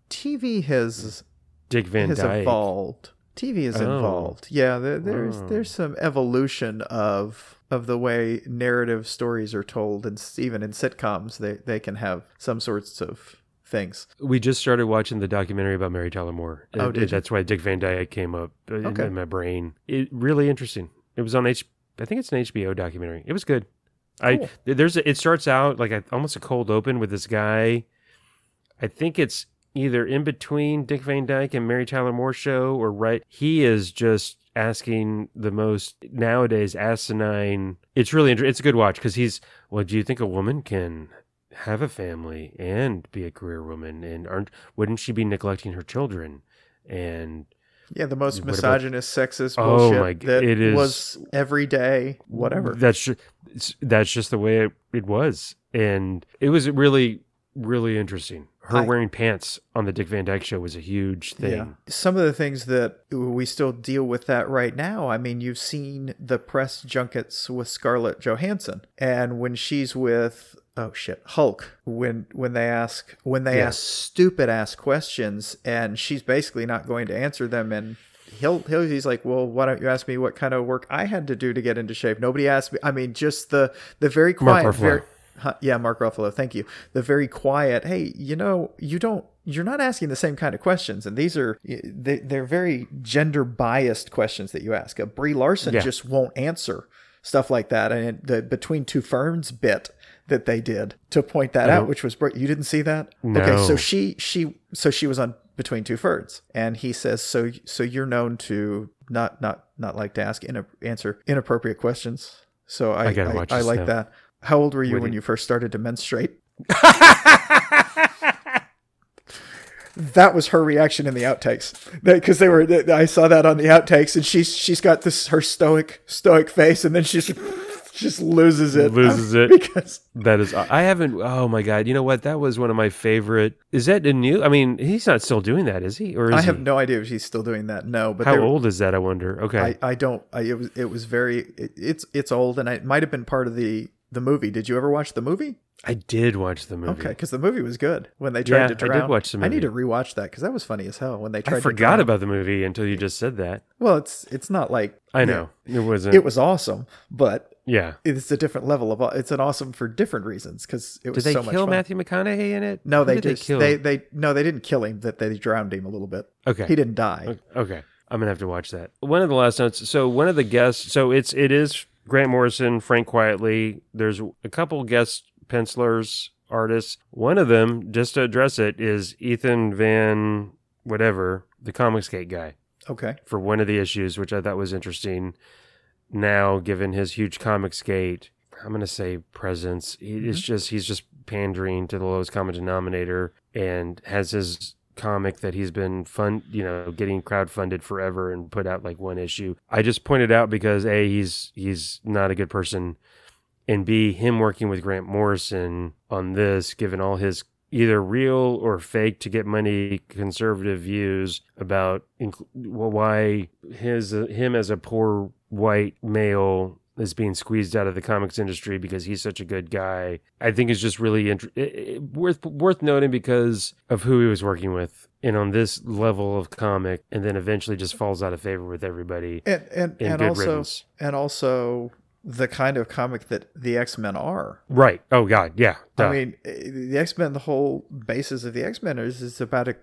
T V has... Dick Van Dyke. Has evolved... T V is oh. involved. Yeah, there, there's oh. there's some evolution of of the way narrative stories are told, and even in sitcoms, they, they can have some sorts of things. We just started watching the documentary about Mary Tyler Moore. Oh, it, did it, that's why Dick Van Dyke came up okay. in my brain. It really interesting. It was on H. I think it's an H B O documentary. It was good. Cool. I there's a, it starts out like a, almost a cold open with this guy. I think it's. Either in between Dick Van Dyke and Mary Tyler Moore show or right. He is just asking the most nowadays asinine. It's really, it's a good watch because he's, well, do you think a woman can have a family and be a career woman? And aren't, wouldn't she be neglecting her children? And yeah, the most misogynist, about, sexist bullshit oh my, that it is, was every day, whatever. That's just, that's just the way it, it was. And it was really, really interesting. Her I, wearing pants on the Dick Van Dyke show was a huge thing. Yeah. Some of the things that we still deal with that right now. I mean, you've seen the press junkets with Scarlett Johansson, and when she's with oh shit Hulk, when when they ask when they yeah. ask stupid ass questions, and she's basically not going to answer them, and he'll, he'll he's like, well, why don't you ask me what kind of work I had to do to get into shape? Nobody asked me. I mean, just the the very quiet. very Huh, yeah, Mark Ruffalo. Thank you. The very quiet. Hey, you know, you don't. You're not asking the same kind of questions, and these are they, they're very gender biased questions that you ask. A Brie Larson yeah. just won't answer stuff like that, and the Between Two Ferns bit that they did to point that oh. out, which was you didn't see that. No. Okay, so she she so she was on Between Two Ferns, and he says, so so you're known to not not not like to ask and answer inappropriate questions. So I I, gotta I, watch I, I like now. That. How old were you Would when you... you first started to menstruate? That was her reaction in the outtakes, because they, they were. They, I saw that on the outtakes, and she's she's got this her stoic stoic face, and then she just, just loses it. Loses it because that is. I haven't. Oh my god! You know what? That was one of my favorite. Is that a new? I mean, he's not still doing that, is he? Or is I have he? no idea if he's still doing that. No, but how there, old is that? I wonder. Okay, I, I don't. I, it was it was very. It, it's it's old, and I, it might have been part of the. The movie. Did you ever watch the movie? I did watch the movie. Okay, because the movie was good when they tried yeah, to drown. I did watch the movie. I need to rewatch that because that was funny as hell when they tried. I forgot to about the movie until you just said that. Well, it's it's not like I know yeah, it wasn't. It was awesome, but yeah, it's a different level of. It's an awesome for different reasons because it was so much fun. Did they kill Matthew McConaughey in it? No, they just they they no they didn't kill him. That they drowned him a little bit. Okay, he didn't die. Okay, I'm gonna have to watch that. One of the last notes. So one of the guests. So it's it is Grant Morrison, Frank Quietly. There's a couple guests. Pencilers, artists. One of them, just to address it, is Ethan Van whatever, the Comicsgate guy. Okay. For one of the issues, which I thought was interesting. Now, given his huge Comicsgate, I'm going to say presence. Mm-hmm. It's just he's just pandering to the lowest common denominator and has his comic that he's been fund, you know, getting crowdfunded forever and put out like one issue. I just pointed out because A, he's he's not a good person. And B, him working with Grant Morrison on this, given all his either real or fake to get money conservative views about inc- why his uh, him as a poor white male is being squeezed out of the comics industry because he's such a good guy, I think is just really int- it, it, worth worth noting because of who he was working with. And on this level of comic, and then eventually just falls out of favor with everybody. And, and, and, and good also, riddance. And also... the kind of comic that the X-Men are. Right. Oh, God. Yeah. Duh. I mean, the X-Men, the whole basis of the X-Men is, is about a,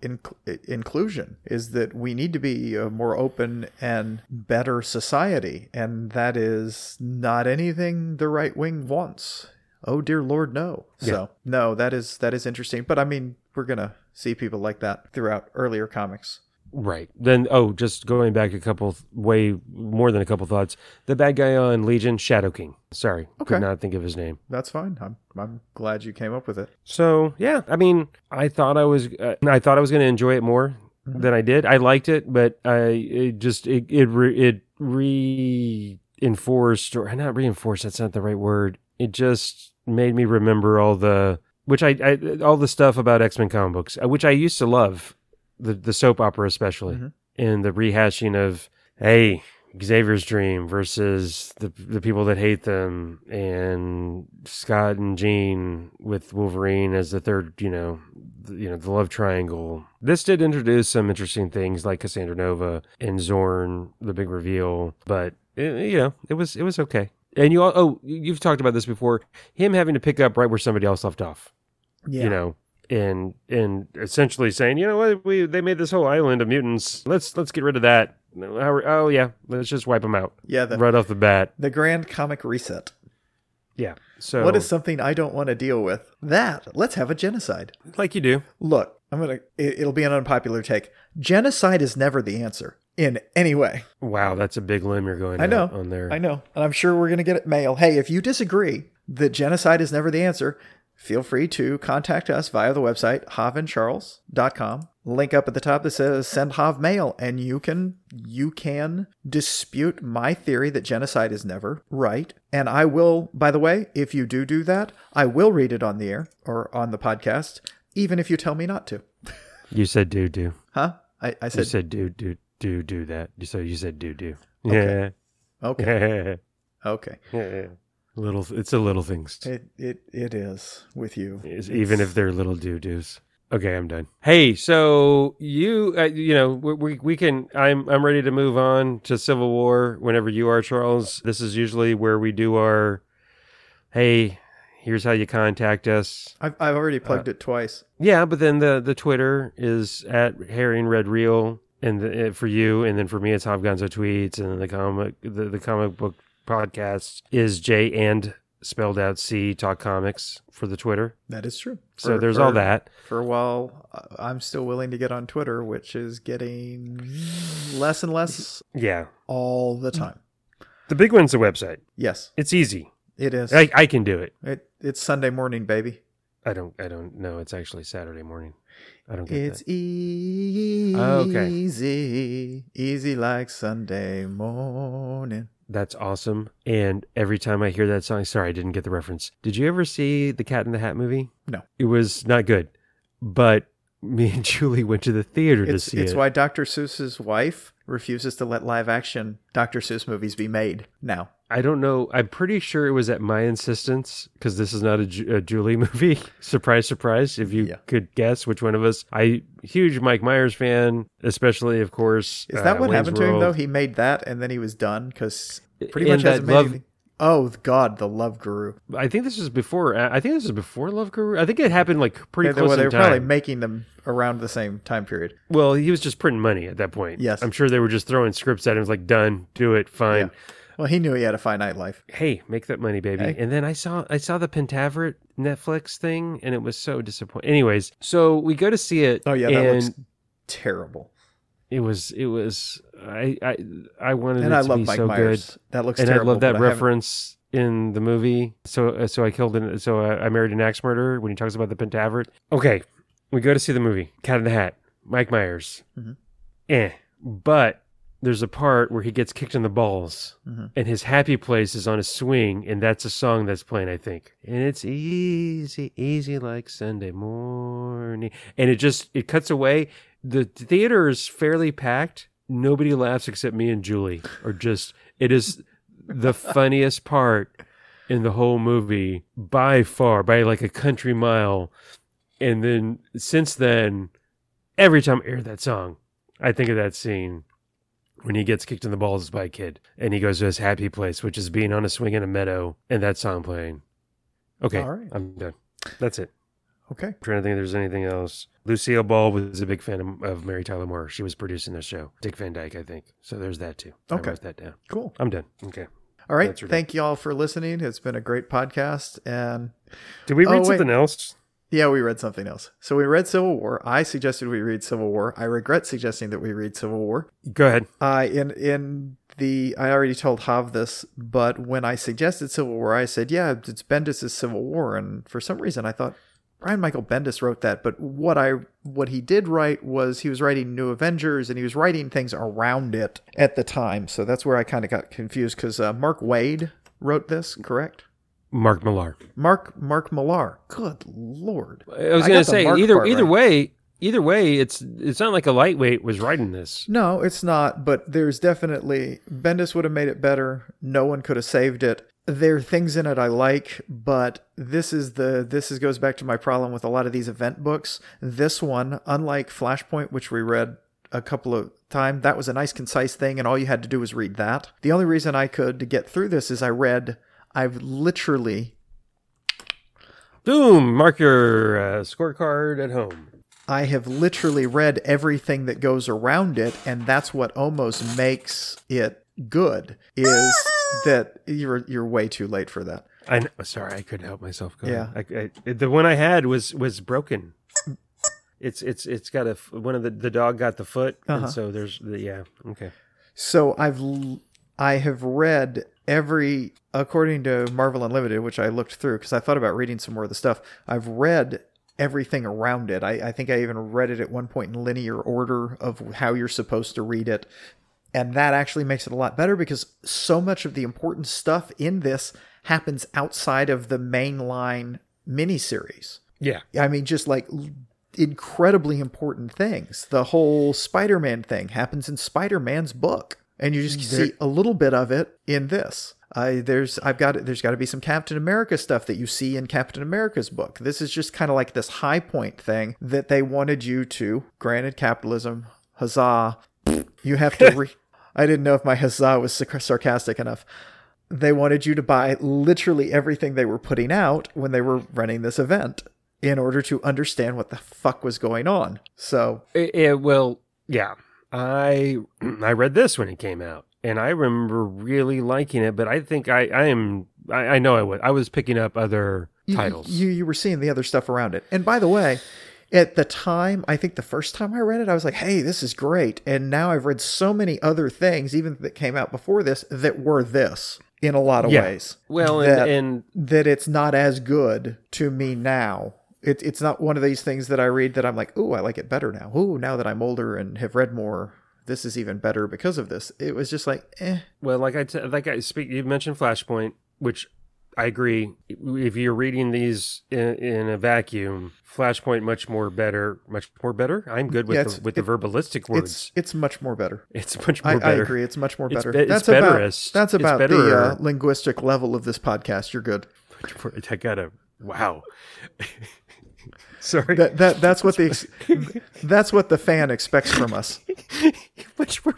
in, inclusion, is that we need to be a more open and better society. And that is not anything the right wing wants. Oh, dear Lord, no. Yeah. So, no, that is that is interesting. But, I mean, we're going to see people like that throughout earlier comics. Right. Then, oh, just going back a couple, way more than a couple thoughts. The bad guy on Legion, Shadow King. Sorry. Okay. Could not think of his name. That's fine. I'm I'm glad you came up with it. So, yeah. I mean, I thought I was uh, I thought I was going to enjoy it more mm-hmm. than I did. I liked it, but I it just, it, it, re, it reinforced, or not reinforced, that's not the right word. It just made me remember all the, which I, I all the stuff about X-Men comic books, which I used to love. The, the soap opera especially, mm-hmm. and the rehashing of, hey, Xavier's dream versus the the people that hate them, and Scott and Jean with Wolverine as the third, you know, the, you know the love triangle. This did introduce some interesting things like Cassandra Nova and Zorn, the big reveal, but it, you know it was it was okay. And you all, oh you've talked about this before, him having to pick up right where somebody else left off, yeah. you know. And and essentially saying, you know what, we they made this whole island of mutants. Let's let's get rid of that. Oh yeah, let's just wipe them out. Yeah, the, right off the bat. The grand comic reset. Yeah. So what is something I don't want to deal with? That let's have a genocide. Like you do. Look, I'm gonna. It, it'll be an unpopular take. Genocide is never the answer in any way. Wow, that's a big limb you're going. I know on there. I know, and I'm sure we're gonna get it mail. Hey, if you disagree that genocide is never the answer. Feel free to contact us via the website, hav and charles dot com. Link up at the top that says send Hav mail, and you can you can dispute my theory that genocide is never right. And I will, by the way, if you do do that, I will read it on the air or on the podcast, even if you tell me not to. You said do do. Huh? I, I said... You said do do do do that. So you said do do. Okay. Yeah. Okay. Okay. Yeah. Little, it's a little things. It it it is with you. It's, it's, even if they're little doo-doos. Okay, I'm done. Hey, so you, uh, you know, we we can. I'm I'm ready to move on to Civil War whenever you are, Charles. This is usually where we do our. Hey, here's how you contact us. I've I've already plugged uh, it twice. Yeah, but then the the Twitter is at Herring Red Reel, and the, uh, for you, and then for me it's Hobgonzo Tweets, and then the comic the, the comic book. Podcast is J and spelled out C Talk Comics for the Twitter. That is true. For, so there's for, all that. For a while, I'm still willing to get on Twitter, which is getting less and less. Yeah, all the time. The big one's the website. Yes, it's easy. It is. I, I can do it. it. It's Sunday morning, baby. I don't. I don't know. It's actually Saturday morning. I don't get it's that. It's easy. Oh, okay. Easy, easy like Sunday morning. That's awesome. And every time I hear that song, sorry, I didn't get the reference. Did you ever see the Cat in the Hat movie? No. It was not good. But me and Julie went to the theater it's, to see it's it. It's why Doctor Seuss's wife refuses to let live action Doctor Seuss movies be made now. I don't know. I'm pretty sure it was at my insistence, because this is not a, Ju- a Julie movie. Surprise, surprise. If you yeah. could guess which one of us. I huge Mike Myers fan, especially, of course. Is that uh, what Wayne's happened World. To him, though? He made that and then he was done because pretty In much hasn't made love- anything. Oh, God, the Love Guru. I think this was before. I think this was before Love Guru. I think it happened like pretty yeah, close to the time. They were probably making them around the same time period. Well, he was just printing money at that point. Yes. I'm sure they were just throwing scripts at him. It was like, done, do it, fine. Yeah. Well, he knew he had a finite life. Hey, make that money, baby. Hey. And then I saw I saw the Pentaveret Netflix thing, and it was so disappointing. Anyways, so we go to see it. Oh, yeah, that and looks terrible. It was, it was, I, I, I wanted and it I to love be Mike so Myers. Good. That looks and terrible. And I love that reference in the movie. So, so I killed, an, so I married an axe murderer when he talks about the Pentaveret. Okay. We go to see the movie, Cat in the Hat, Mike Myers. Mm-hmm. Eh. But there's a part where he gets kicked in the balls mm-hmm. and his happy place is on a swing. And that's a song that's playing, I think. And it's easy, easy like Sunday morning. And it just, it cuts away. The theater is fairly packed. Nobody laughs except me and Julie. Or just, it is the funniest part in the whole movie by far, by like a country mile. And then since then, every time I hear that song, I think of that scene when he gets kicked in the balls by a kid and he goes to his happy place, which is being on a swing in a meadow and that song playing. Okay, all right. I'm done. That's it. Okay. I'm trying to think if there's anything else. Lucille Ball was a big fan of, of Mary Tyler Moore. She was producing the show. Dick Van Dyke, I think. So there's that too. Okay. I wrote that down. Cool. I'm done. Okay. All right. Thank you all for listening. It's been a great podcast. And did we read oh, something else? Yeah, we read something else. So we read Civil War. I suggested we read Civil War. I regret suggesting that we read Civil War. Go ahead. Uh, in in the I already told Hav this, but when I suggested Civil War, I said, yeah, it's Bendis' Civil War. And for some reason, I thought Brian Michael Bendis wrote that, but what I what he did write was he was writing New Avengers, and he was writing things around it at the time. So that's where I kind of got confused, because uh, Mark Waid wrote this, correct? Mark Millar. Mark Mark Millar. Good Lord! I was going to say either either right. way, either way, it's it's not like a lightweight was writing this. No, it's not. But there's definitely Bendis would have made it better. No one could have saved it. There are things in it I like, but this is the this is goes back to my problem with a lot of these event books. This one, unlike Flashpoint, which we read a couple of times, that was a nice, concise thing, and all you had to do was read that. The only reason I could get through this is I read, I've literally... Boom! Mark your uh, scorecard at home. I have literally read everything that goes around it, and that's what almost makes it good, is... That you're you're way too late for that. I know. Sorry, I couldn't help myself. Go yeah, I, I, the one I had was was broken. It's it's it's got a one of the the dog got the foot, uh-huh. and so there's the, yeah okay. So I've I have read every according to Marvel Unlimited, which I looked through because I thought about reading some more of the stuff. I've read everything around it. I, I think I even read it at one point in linear order of how you're supposed to read it. And that actually makes it a lot better because so much of the important stuff in this happens outside of the mainline miniseries. Yeah. I mean, just like incredibly important things. The whole Spider-Man thing happens in Spider-Man's book. And you just there- see a little bit of it in this. Uh, there's I've got there's got to be some Captain America stuff that you see in Captain America's book. This is just kind of like this high point thing that they wanted you to, granted capitalism, huzzah, you have to read. I didn't know if my huzzah was sarcastic enough. They wanted you to buy literally everything they were putting out when they were running this event in order to understand what the fuck was going on. So, it, it, well, yeah, I I read this when it came out, and I remember really liking it. But I think I I am I, I know I was I was picking up other you, titles. You you were seeing the other stuff around it, and by the way. At the time, I think the first time I read it, I was like, hey, this is great. And now I've read so many other things, even that came out before this, that were this in a lot of yeah. ways. Well, that, and, and that it's not as good to me now. It, it's not one of these things that I read that I'm like, ooh, I like it better now. Ooh, now that I'm older and have read more, this is even better because of this. It was just like, eh. Well, like I, t- like I speak, you mentioned Flashpoint, which I agree. If you're reading these in, in a vacuum, Flashpoint much more better, much more better. I'm good with yeah, the, with it, the verbalistic words. It's, it's much more better. It's much more I, better. I agree. It's much more better. It's be, that's, it's about, that's about that's about the uh, linguistic level of this podcast. You're good. I gotta wow. Sorry. That, that that's what the that's what the fan expects from us. Much more.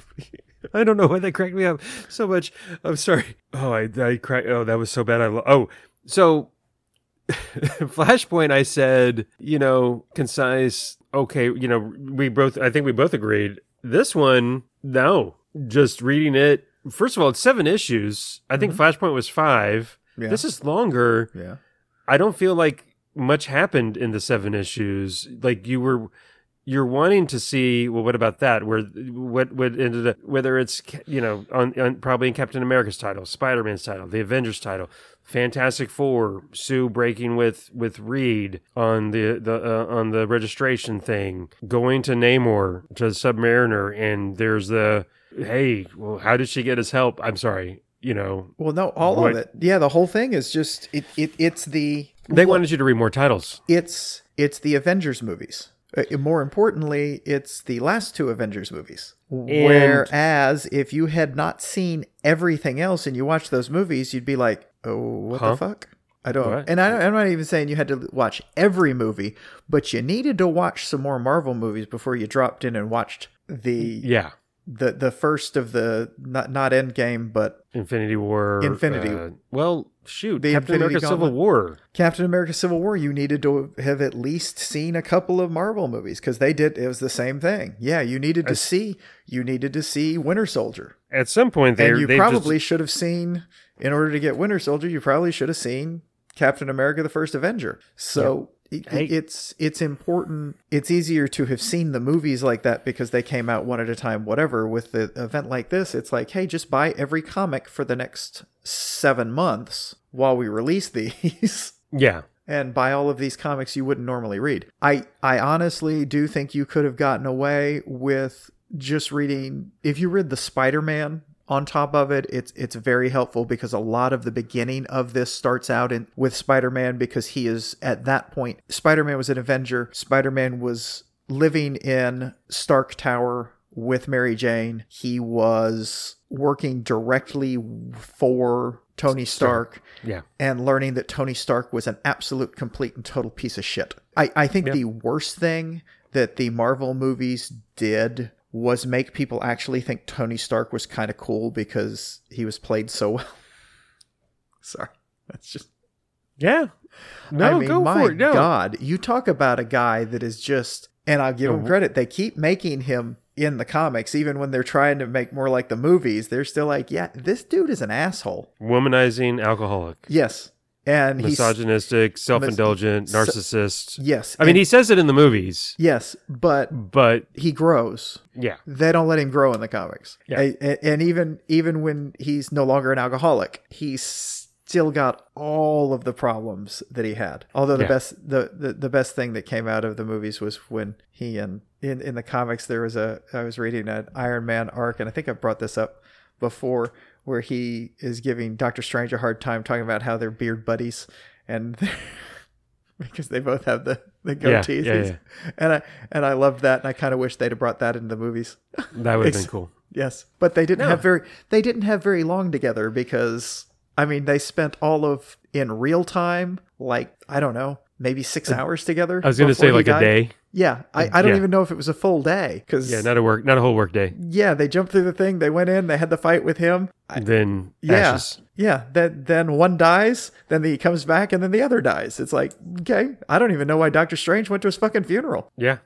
I don't know why that cracked me up so much. I'm sorry. Oh, I, I cracked. Oh, that was so bad. I lo- oh, so Flashpoint. I said, you know, concise. Okay, you know, we both. I think we both agreed. This one, no. Just reading it. First of all, it's seven issues. I think mm-hmm. Flashpoint was five. Yeah. This is longer. Yeah. I don't feel like much happened in the seven issues. Like you were. You're wanting to see, well, what about that? Where, what, what ended up, whether it's, you know, on, on probably in Captain America's title, Spider-Man's title, the Avengers title, Fantastic Four, Sue breaking with with Reed on the the uh, on the registration thing, going to Namor to the Submariner, and there's the hey, well, how did she get his help? I'm sorry, you know. Well, no, all what, of it, yeah, the whole thing is just it. it it's the they look, wanted you to read more titles. It's it's the Avengers movies. More importantly, it's the last two Avengers movies. And whereas if you had not seen everything else and you watched those movies, you'd be like, oh, what huh? the fuck? I don't. What? And I don't, I'm not even saying you had to watch every movie, but you needed to watch some more Marvel movies before you dropped in and watched the yeah. the, the first of the, not, not Endgame, but... Infinity War. Infinity. Uh, well... Shoot, the Captain America Civil War. Captain America Civil War, you needed to have at least seen a couple of Marvel movies because they did, it was the same thing. Yeah, you needed to I, see, you needed to see Winter Soldier. At some point they... And you probably just... should have seen, in order to get Winter Soldier, you probably should have seen Captain America the First Avenger. So... Yeah. It, hey. It's it's important. It's easier to have seen the movies like that because they came out one at a time, whatever. With the event like this, it's like, hey, just buy every comic for the next seven months while we release these. Yeah. And buy all of these comics you wouldn't normally read. I, I honestly do think you could have gotten away with just reading. If you read the Spider-Man on top of it, it's it's very helpful because a lot of the beginning of this starts out in, with Spider-Man because he is, at that point, Spider-Man was an Avenger. Spider-Man was living in Stark Tower with Mary Jane. He was working directly for Tony Stark, yeah, and learning that Tony Stark was an absolute, complete, and total piece of shit. I, I think yeah. the worst thing that the Marvel movies did was make people actually think Tony Stark was kind of cool because he was played so well. Sorry. That's just... Yeah. No, I mean, go my for it. No. God, you talk about a guy that is just... And I'll give no. him credit. They keep making him in the comics, even when they're trying to make more like the movies. They're still like, yeah, this dude is an asshole. Womanizing alcoholic. Yes. And misogynistic, he's self-indulgent, mis- narcissist. Yes. I mean, he says it in the movies. Yes, but but he grows. Yeah. They don't let him grow in the comics. Yeah. And, and even even when he's no longer an alcoholic, he's still got all of the problems that he had. Although the yeah. best the, the, the best thing that came out of the movies was when he and in, in the comics there was a I was reading an Iron Man arc, and I think I brought this up before, where he is giving Doctor Strange a hard time talking about how they're beard buddies and because they both have the, the goatees. Yeah, yeah, yeah. And I and I loved that, and I kind of wish they'd have brought that into the movies. That would have been cool. Yes. But they didn't no. have very they didn't have very long together because I mean they spent all of in real time, like, I don't know, maybe six uh, hours together. I was gonna say like died. a day. Yeah, I, I don't yeah. even know if it was a full day. Cause, yeah, not a work, not a whole work day. Yeah, they jumped through the thing. They went in. They had the fight with him. I, then yeah, ashes. yeah. Then then one dies. Then the, he comes back, and then the other dies. It's like, okay, I don't even know why Doctor Strange went to his fucking funeral. Yeah,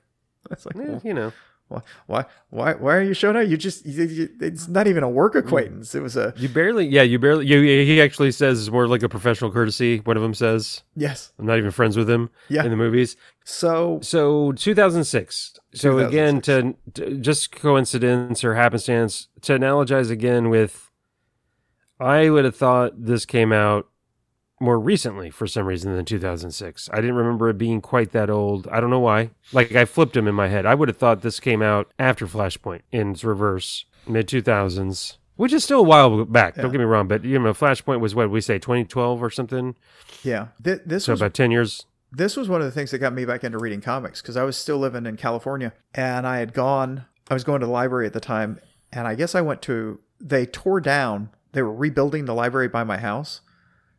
that's like yeah, well, you know why why why why are you showing up? You just you, you, it's not even a work acquaintance. It was a you barely yeah you barely you he actually says it's more like a professional courtesy. One of them says yes. I'm not even friends with him. Yeah. In the movies. So so two thousand six. So two thousand six. Again, to, to just coincidence or happenstance, to analogize again with, I would have thought this came out more recently for some reason than two thousand six. I didn't remember it being quite that old. I don't know why. Like I flipped him in my head. I would have thought this came out after Flashpoint in its reverse, mid two thousands. Which is still a while back. Yeah. Don't get me wrong, but you know, Flashpoint was what we say, twenty twelve or something. Yeah, Th- this so was about ten years. This was one of the things that got me back into reading comics because I was still living in California, and I had gone. I was going to the library at the time, and I guess I went to. They tore down. They were rebuilding the library by my house,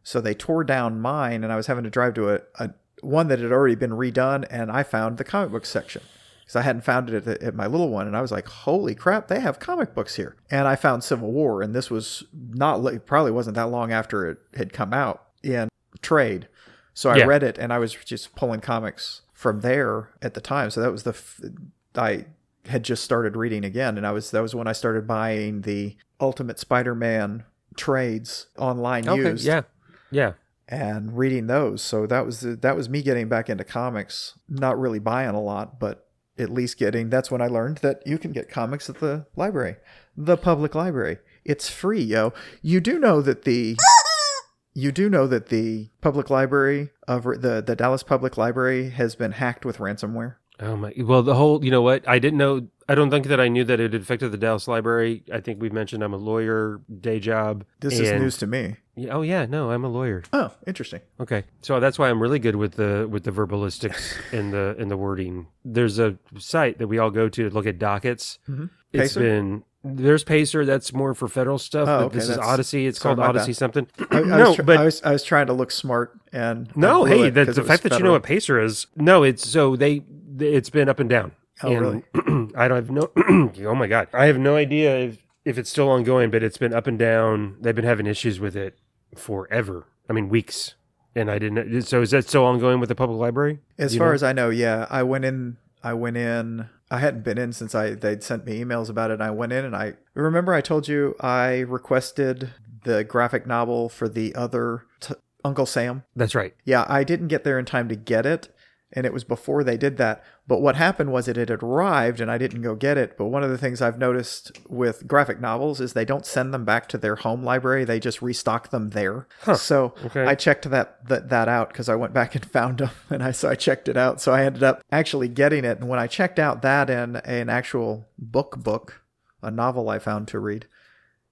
so they tore down mine, and I was having to drive to a, a one that had already been redone, and I found the comic book section. Because I hadn't found it at, at my little one. And I was like, holy crap, they have comic books here. And I found Civil War. And this was not, it probably wasn't that long after it had come out in trade. So I yeah. read it and I was just pulling comics from there at the time. So that was the, f- I had just started reading again. And I was, that was when I started buying the Ultimate Spider-Man trades online okay, used. Yeah. Yeah. And reading those. So that was, the, that was me getting back into comics, not really buying a lot, but. At least getting, that's when I learned that you can get comics at the library, the public library. It's free, yo. You do know that the, you do know that the public library of the, the Dallas Public Library has been hacked with ransomware. Oh my, well, the whole, you know what? I didn't know, I don't think that I knew that it had affected the Dallas Library. I think we've mentioned I'm a lawyer, day job. This and, is news to me. Yeah, oh yeah, no, I'm a lawyer. Oh, interesting. Okay. So that's why I'm really good with the with the verbalistics and the and the wording. There's a site that we all go to to look at dockets. Mm-hmm. It's Pacer? been there's Pacer, that's more for federal stuff, oh, but okay, this is Odyssey. It's called Odyssey that. something. I, I no, tra- but I was I was trying to look smart and No, hey, the, the fact federal. that you know what Pacer is. No, it's so they it's been up and down. Oh, and really? I don't have no. oh my God, I have no idea if, if it's still ongoing, but it's been up and down. They've been having issues with it forever. I mean, weeks. And I didn't. So is that still ongoing with the public library? As you far know? as I know, yeah. I went in. I went in. I hadn't been in since I they'd sent me emails about it. And I went in, and I remember I told you I requested the graphic novel for the other t- Uncle Sam. That's right. Yeah, I didn't get there in time to get it. And it was before they did that. But what happened was it had arrived and I didn't go get it. But one of the things I've noticed with graphic novels is they don't send them back to their home library. They just restock them there. Huh. So okay. I checked that that, that out because I went back and found them. And I so I checked it out. So I ended up actually getting it. And when I checked out that in an actual book book, a novel I found to read,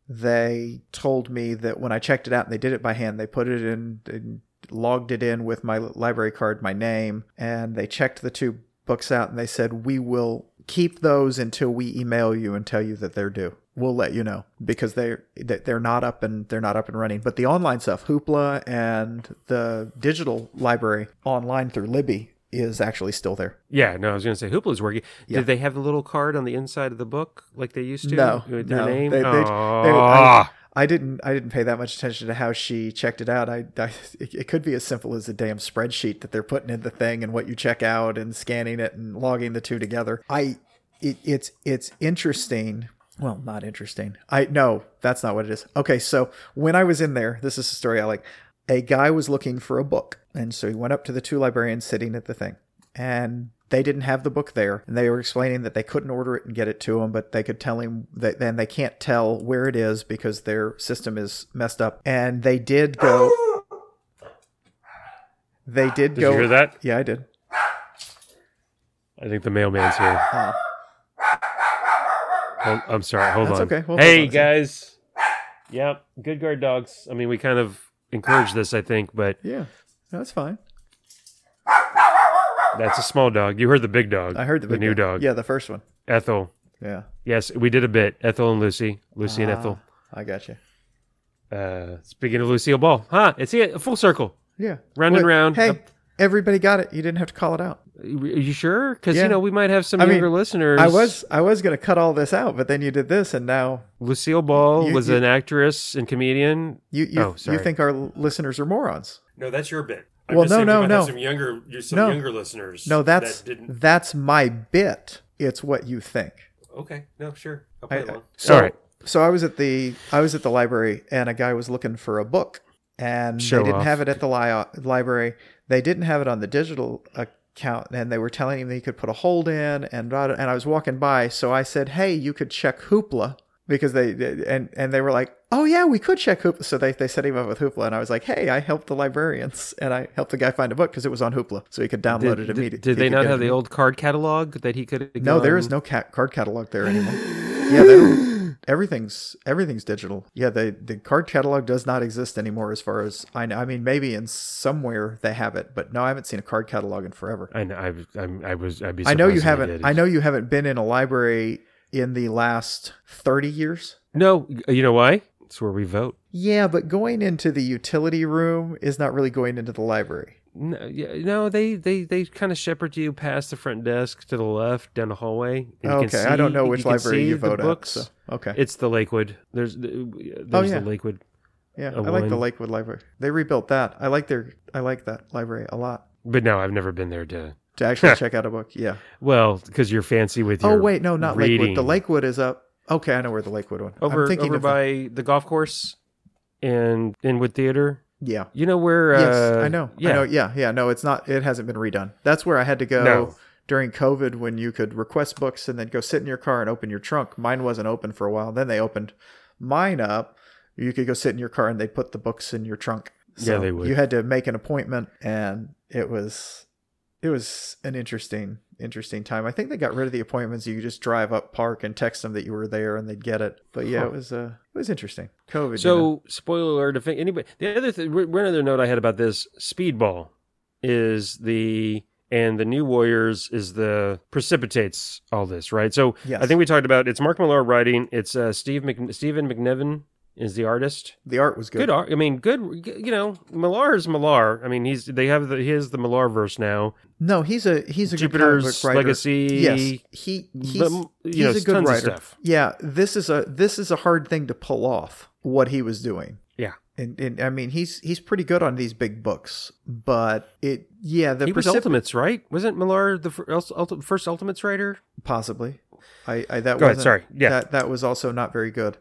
they told me that when I checked it out and they did it by hand, they put it in... in logged it in with my library card, my name, and they checked the two books out and they said, we will keep those until we email you and tell you that they're due. We'll let you know because they're, they're not up and they're not up and running. But the online stuff, Hoopla and the digital library online through Libby is actually still there. Yeah, no, I was going to say Hoopla's working. Yeah. Did they have the little card on the inside of the book like they used to? No. Their no. name? They, they, they, I, I didn't I didn't pay that much attention to how she checked it out. I, I it could be as simple as a damn spreadsheet that they're putting in the thing and what you check out and scanning it and logging the two together. I it, it's it's interesting. Well, not interesting. I no, that's not what it is. Okay, so when I was in there, this is a story I like. A guy was looking for a book, and so he went up to the two librarians sitting at the thing. And they didn't have the book there, and they were explaining that they couldn't order it and get it to him, but they could tell him that then they can't tell where it is because their system is messed up. And they did go. They did, did go. Did you hear that? Yeah, I did. I think the mailman's here. Uh, oh, I'm sorry. Hold that's on. Okay. We'll hey, guys. Yep. Yeah, good guard dogs. I mean, we kind of encourage this, I think, but. Yeah, that's fine. That's a small dog. You heard the big dog. I heard the big the new dog. dog. Yeah, the first one. Ethel. Yeah. Yes, we did a bit. Ethel and Lucy. Lucy ah, and Ethel. I got you. Uh, speaking of Lucille Ball. Huh, it's a full circle. Yeah. Round Wait, and round. Hey, up. Everybody got it. You didn't have to call it out. Are you sure? Because, yeah. you know, we might have some I younger mean, listeners. I was I was going to cut all this out, but then you did this, and now... Lucille Ball you, was you, an actress and comedian. You you, oh, sorry. You think our listeners are morons. No, that's your bit. I'm well, no, no, we no. Have some younger, some no. younger listeners. No, that's that didn't... that's my bit. It's what you think. Okay. No, sure. I'll play I, along. So, Sorry. So I was at the I was at the library, and a guy was looking for a book, and Show they didn't off. have it at the li- library. They didn't have it on the digital account, and they were telling him that he could put a hold in, and and I was walking by, so I said, "Hey, you could check Hoopla." Because they and and they were like, oh yeah, we could check Hoopla. So they, they set him up with Hoopla, and I was like, hey, I helped the librarians, and I helped the guy find a book because it was on Hoopla, so he could download did, it immediately. Did, did they not have the old card catalog that he could? No, there is no ca- card catalog there anymore. Yeah, they don't, everything's everything's digital. Yeah, they, the card catalog does not exist anymore as far as I know. I mean, maybe in somewhere they have it, but no, I haven't seen a card catalog in forever. I know, I, I, I was. I'd be I know you haven't. I know you haven't been in a library in the last thirty years. No, you know why? It's where we vote. Yeah, but going into the utility room is not really going into the library. No, yeah, no, they they they kind of shepherd you past the front desk to the left down the hallway. And okay, you can see, I don't know which you library you vote at. So, okay, it's the Lakewood. There's there's oh, yeah. the Lakewood. Yeah, I like the Lakewood Library. They rebuilt that. I like their I like that library a lot. But no, I've never been there to to actually check out a book. Yeah. Well, because you're fancy with your. Oh wait, no, not reading. Lakewood. The Lakewood is up. Okay, I know where the Lakewood one. Over I'm thinking over by the... the golf course, and Inwood Theater. Yeah. You know where... Yes, uh, I know. Yeah. I know. Yeah, yeah. No, it's not. It hasn't been redone. That's where I had to go no. during COVID when you could request books and then go sit in your car and open your trunk. Mine wasn't open for a while. Then they opened mine up. You could go sit in your car and they put the books in your trunk. So yeah, they would. You had to make an appointment, and it was it was an interesting, interesting time. I think they got rid of the appointments. You could just drive up, park, and text them that you were there, and they'd get it. But yeah, huh. it was... Uh, It was interesting. COVID. So, you know. Spoiler alert. Anybody, the other thing, one other note I had about this, Speedball is the, and the New Warriors is the, precipitates all this, right? So, yes. I think we talked about, it's Mark Millar writing, it's uh, Steve Mc, Stephen McNevin is the artist. The art was good. Good art. I mean, good, you know, Millar is Millar. I mean, he's, they have the, he has the Millar verse now. No, he's a, he's a Jupiter's Legacy. Yes. He, he's, the, he's know, a good writer. Yeah. This is a, this is a hard thing to pull off what he was doing. Yeah. And, and I mean, he's, he's pretty good on these big books, but it, yeah. The he precip- was Ultimates, right? Wasn't Millar the first Ultimates writer? Possibly. I, I, that was, sorry. Yeah. That, that was also not very good.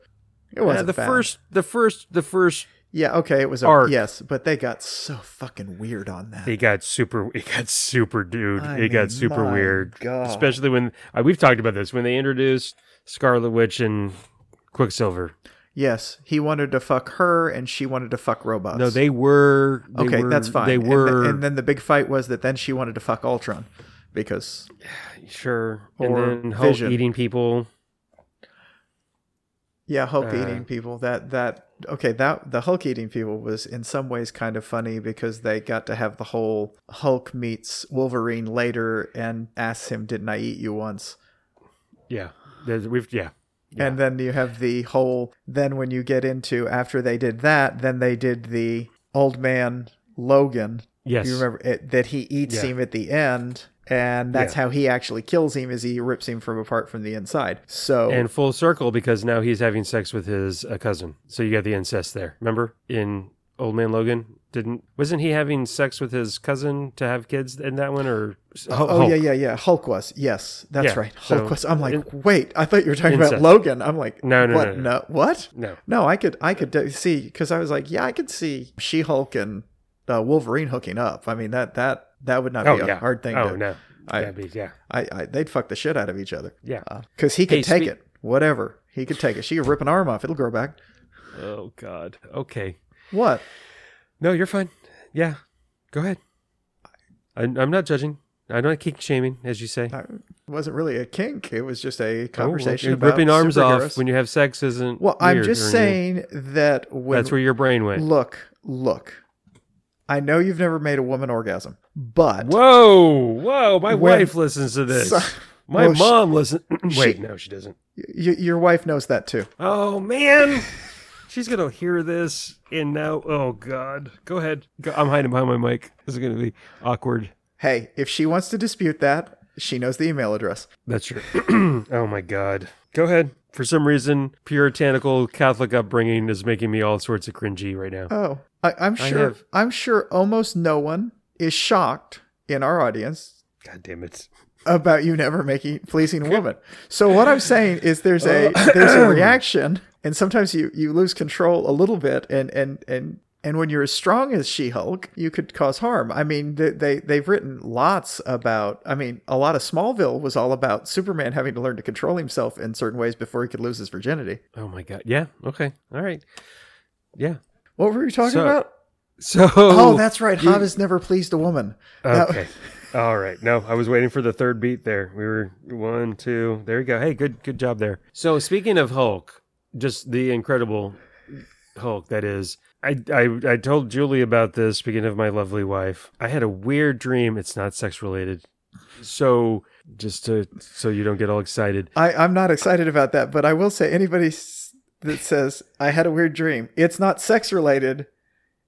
It wasn't uh, the bad. first, the first, the first. Yeah, okay, it was art. A, yes, but they got so fucking weird on that. It got super. It got super, dude. I it mean, got super weird, God. Especially when uh, we've talked about this when they introduced Scarlet Witch and Quicksilver. Yes, he wanted to fuck her, and she wanted to fuck robots. No, they were they okay. Were, that's fine. They were, and, the, and then the big fight was that then she wanted to fuck Ultron because sure, or and then Hulk eating people. Yeah, Hulk uh, eating people. That that okay. That the Hulk eating people was in some ways kind of funny because they got to have the whole Hulk meets Wolverine later and asks him, "Didn't I eat you once?" Yeah, we've yeah. yeah. And then you have the whole. Then when you get into after they did that, then they did the old man Logan. Yes, you remember it, that he eats yeah. him at the end. And that's yeah. how he actually kills him, is he rips him from apart from the inside. So and full circle, because now he's having sex with his uh, cousin. So you got the incest there. Remember in Old Man Logan, didn't wasn't he having sex with his cousin to have kids in that one? Or Hulk? oh yeah yeah yeah Hulk was yes that's yeah, right Hulk so, was. I'm like in, wait, I thought you were talking incest. About Logan. I'm like no no what? no, no, no. No, what no no I could I could see because I was like yeah I could see She-Hulk and uh, Wolverine hooking up. I mean that that. That would not oh, be a yeah. hard thing. Oh, to, no. I, That'd be, yeah. I, I, they'd fuck the shit out of each other. Yeah. Because uh, he could hey, take spe- it. Whatever. He could take it. She could rip an arm off. It'll grow back. Oh, God. Okay. What? No, you're fine. Yeah. Go ahead. I, I'm not judging. I'm not kink shaming, as you say. It wasn't really a kink. It was just a conversation oh, well, about ripping arms off when you have sex isn't Well, I'm just saying you. that when... That's where your brain went. Look. Look. I know you've never made a woman orgasm, but... Whoa, whoa, my when, wife listens to this. So, my well, mom listens... Wait, she, no, she doesn't. Y- your wife knows that, too. Oh, man. She's going to hear this, and now... Oh, God. Go ahead. Go, I'm hiding behind my mic. This is going to be awkward. Hey, if she wants to dispute that, she knows the email address. That's true. Oh, my God. Go ahead. For some reason, puritanical Catholic upbringing is making me all sorts of cringy right now. Oh, I, I'm sure. I I'm sure almost no one is shocked in our audience. God damn it! About you never making pleasing a woman. So what I'm saying is, there's a there's a reaction, and sometimes you, you lose control a little bit, and and and. And when you're as strong as She-Hulk, you could cause harm. I mean, they, they, they've written lots about... I mean, a lot of Smallville was all about Superman having to learn to control himself in certain ways before he could lose his virginity. Oh, my God. Yeah. Okay. All right. Yeah. What were we talking so, about? So oh, that's right. Hobbes has never pleased a woman. Okay. That, all right. No, I was waiting for the third beat there. We were one, two. There you go. Hey, good, good job there. So speaking of Hulk, just the Incredible Hulk, that is. I, I I told Julie about this, speaking of my lovely wife. I had a weird dream. It's not sex related. So just to so you don't get all excited. I, I'm not excited about that, but I will say anybody that says I had a weird dream, it's not sex related.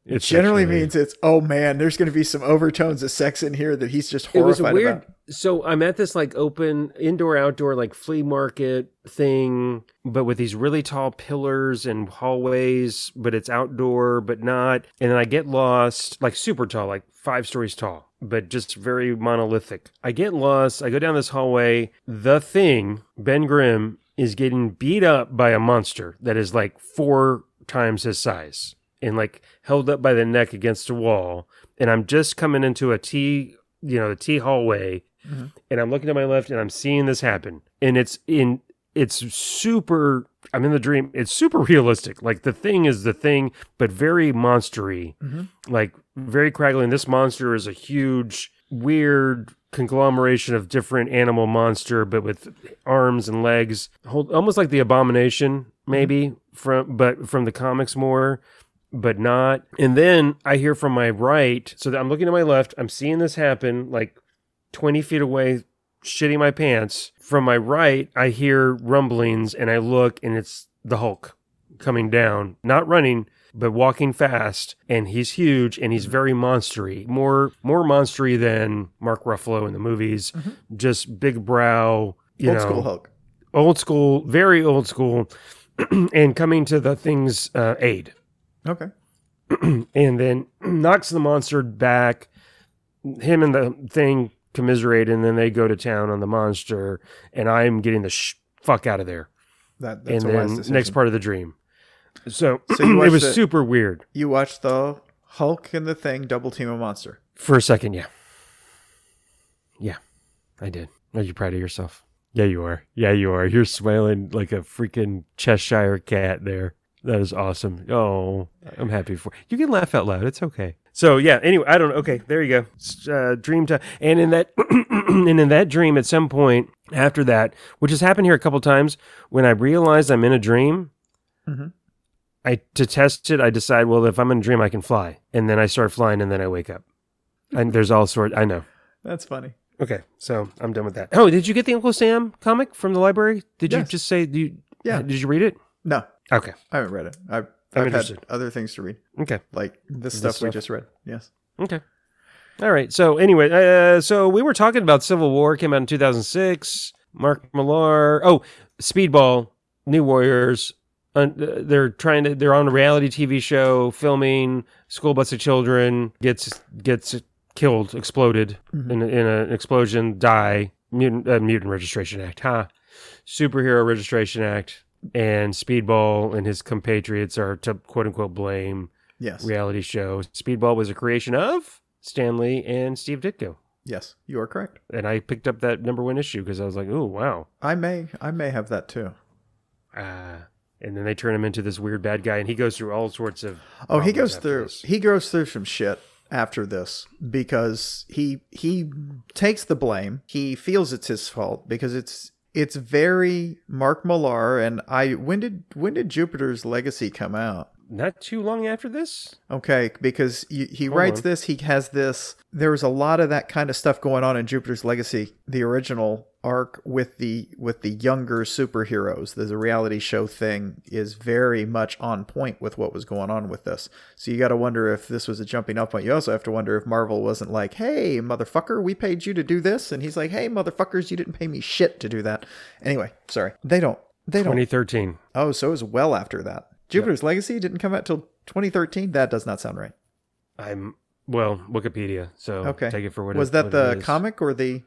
It generally sexually. means it's, oh man, there's going to be some overtones of sex in here that he's just horrified it was weird, about. So I'm at this like open indoor, outdoor, like flea market thing, but with these really tall pillars and hallways, but it's outdoor, but not. And then I get lost, like super tall, like five stories tall, but just very monolithic. I get lost. I go down this hallway. The Thing, Ben Grimm, is getting beat up by a monster that is like four times his size. And like held up by the neck against a wall, and I'm just coming into a T, you know, a T hallway, mm-hmm. and I'm looking to my left, and I'm seeing this happen, and it's in, it's super. I'm in the dream. It's super realistic. Like the Thing is the Thing, but very monstery, mm-hmm. like very craggly. And this monster is a huge, weird conglomeration of different animal monster, but with arms and legs, hold, almost like the Abomination, maybe from, but from the comics more. But not. And then I hear from my right, so that I'm looking to my left, I'm seeing this happen like twenty feet away, shitting my pants. From my right, I hear rumblings and I look, and it's the Hulk coming down, not running, but walking fast. And he's huge and he's very monstery, more, more monstery than Mark Ruffalo in the movies, mm-hmm. just big brow, you old know, school Hulk, old school, very old school, and coming to the Thing's uh, aid. Okay. And then knocks the monster back. Him and the Thing commiserate, and then they go to town on the monster, and I'm getting the sh- fuck out of there. That, that's and a then wise decision. Next part of the dream. So, so you it was the, super weird. You watched the Hulk and the Thing double team a monster. For a second, yeah. Yeah, I did. Are you proud of yourself? Yeah, you are. Yeah, you are. You're smiling like a freaking Cheshire cat there. That is awesome. Oh, I'm happy for you. You can laugh out loud. It's okay. So yeah. Anyway, I don't know. Okay, there you go. Uh, dream time. And in that, and in that dream, at some point after that, which has happened here a couple times, when I realized I'm in a dream, mm-hmm. I to test it, I decide, well, if I'm in a dream, I can fly, and then I start flying, and then I wake up, and there's all sorts. I know. That's funny. Okay, so I'm done with that. Oh, did you get the Uncle Sam comic from the library? Did yes. you just say you? Yeah. Did you read it? No. Okay. I haven't read it. I've, I've had other things to read. Okay. Like this, this stuff, stuff we just read. Yes. Okay. All right. So anyway, uh, so we were talking about Civil War. Came out in two thousand six. Mark Millar. Oh, Speedball. New Warriors. Uh, they're trying to, they're on a reality T V show filming. School bus of children gets gets killed, exploded mm-hmm. in, in an explosion, die. Mutant, uh, Mutant Registration Act. Huh. Superhero Registration Act. And Speedball and his compatriots are to quote unquote blame. Yes. Reality show. Speedball was a creation of Stan Lee and Steve Ditko. Yes, you are correct. And I picked up that number one issue because I was like, oh, wow. I may I may have that too. Uh, and then they turn him into this weird bad guy, and he goes through all sorts of. Oh, he goes through this. He goes through some shit after this because he he takes the blame. He feels it's his fault because it's. It's very Mark Millar, and I. When did when did Jupiter's Legacy come out? Not too long after this. Okay, because you, he Hold writes on. this, he has this. There was a lot of that kind of stuff going on in Jupiter's Legacy, the original arc with the with the younger superheroes. The, the reality show thing is very much on point with what was going on with this. So you got to wonder if this was a jumping up point. You also have to wonder if Marvel wasn't like, "Hey, motherfucker, we paid you to do this," and he's like, "Hey, motherfuckers, you didn't pay me shit to do that." Anyway, sorry, they don't. They don't. twenty thirteen. Oh, so it was well after that. Jupiter's yep. Legacy didn't come out till twenty thirteen. That does not sound right. I'm well, Wikipedia. So okay. Take it for what. Was it, that what the comic or the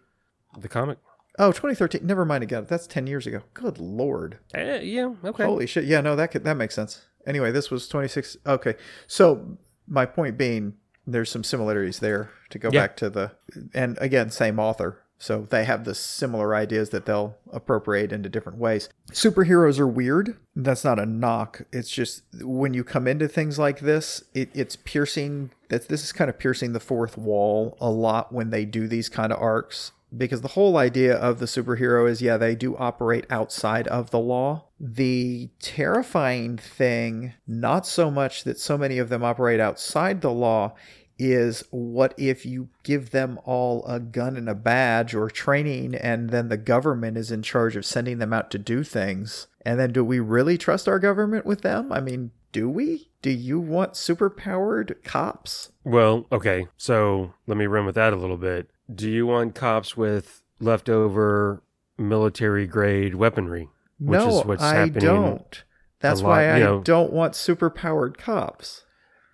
the comic? Oh, twenty thirteen. Never mind. Again, that's ten years ago. Good Lord. Uh, yeah. Okay. Holy shit. Yeah, no, that could, that makes sense. Anyway, this was twenty-six. Okay. So my point being, there's some similarities there to go yeah. back to the, and again, same author. So they have the similar ideas that they'll appropriate into different ways. Superheroes are weird. That's not a knock. It's just when you come into things like this, it, it's piercing. That This is kind of piercing the fourth wall a lot when they do these kind of arcs. Because the whole idea of the superhero is, yeah, they do operate outside of the law. The terrifying thing, not so much that so many of them operate outside the law, is what if you give them all a gun and a badge or training, and then the government is in charge of sending them out to do things? And then do we really trust our government with them? I mean, do we? Do you want superpowered cops? Well, okay, so let me run with that a little bit. Do you want cops with leftover military-grade weaponry? Which no, is what's I happening don't. That's why lot, I you know. don't want superpowered cops.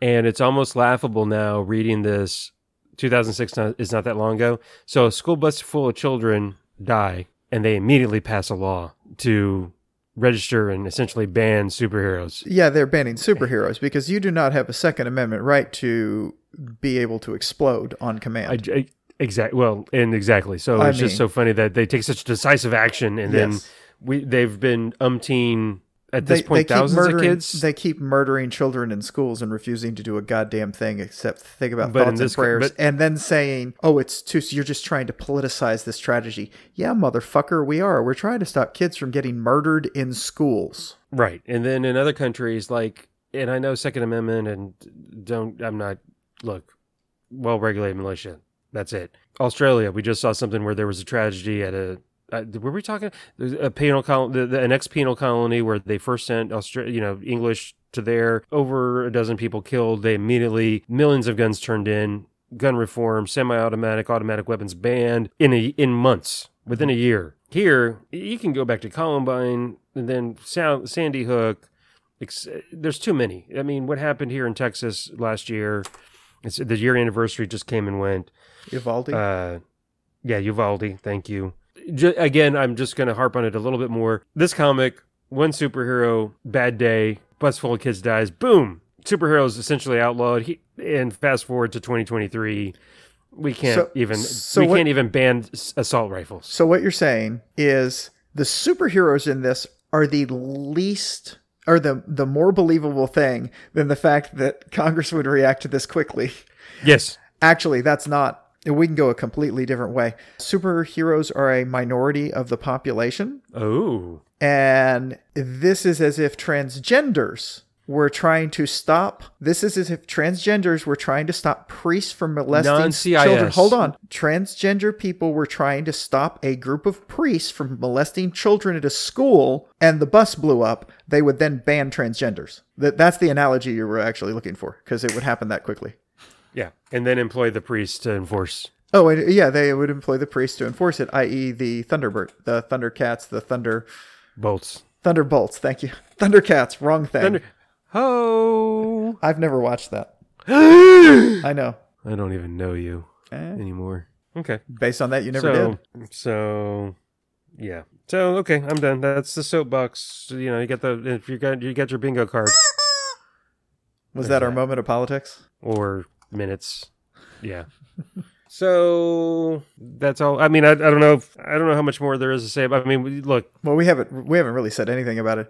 And it's almost laughable now reading this. two thousand six is not that long ago. So a school bus full of children die, and they immediately pass a law to register and essentially ban superheroes. Yeah, they're banning superheroes because you do not have a Second Amendment right to be able to explode on command. I, I, Exactly. Well, and exactly. So I it's mean, just so funny that they take such decisive action, and yes. then we they've been umpteen at this they, point they thousands of kids. They keep murdering children in schools and refusing to do a goddamn thing except think about but thoughts and prayers, co- and then saying, "Oh, it's too. So you're just trying to politicize this tragedy." Yeah, motherfucker, we are. We're trying to stop kids from getting murdered in schools. Right, and then in other countries, like, and I know Second Amendment, and don't. I'm not look well-regulated militia. That's it. Australia, we just saw something where there was a tragedy at a, uh, were we talking, a penal colony, an ex-penal colony where they first sent Austra- you know, English to there, over a dozen people killed. They immediately, millions of guns turned in, gun reform, semi-automatic, automatic weapons banned in a, in months, within a year. Here, you can go back to Columbine and then Sa- Sandy Hook. Ex- there's too many. I mean, what happened here in Texas last year? It's, the year anniversary just came and went. Uvalde? Uh, yeah, Uvalde. Thank you. J- again, I'm just going to harp on it a little bit more. This comic, one superhero, bad day, bus full of kids dies, boom! Superheroes essentially outlawed. He, and fast forward to twenty twenty-three, we can't so, even so we what, can't even ban assault rifles. So what you're saying is the superheroes in this are the least... Or the the more believable thing than the fact that Congress would react to this quickly. Yes. Actually, that's not. We can go a completely different way. Superheroes are a minority of the population. Oh. And this is as if transgenders were trying to stop. This is as if transgenders were trying to stop priests from molesting non-C I S children. Hold on. Transgender people were trying to stop a group of priests from molesting children at a school, and the bus blew up. They would then ban transgenders. That That's the analogy you were actually looking for, because it would happen that quickly. Yeah, and then employ the priests to enforce. Oh, and yeah, they would employ the priests to enforce it, that is the Thunderbird, the Thundercats, the Thunder... Bolts. Thunderbolts, thank you. Thundercats, wrong thing. Thunder... Oh, I've never watched that. I know. I don't even know you eh. anymore. Okay. Based on that, you never so, did. So, yeah. So, okay, I'm done. That's the soapbox. You know, you got the if you got you got your bingo card. Was that, that our moment of politics or minutes? Yeah. So that's all. I mean, I, I don't know. If, I don't know how much more there is to say about. I mean, we, look. Well, we haven't we haven't really said anything about it.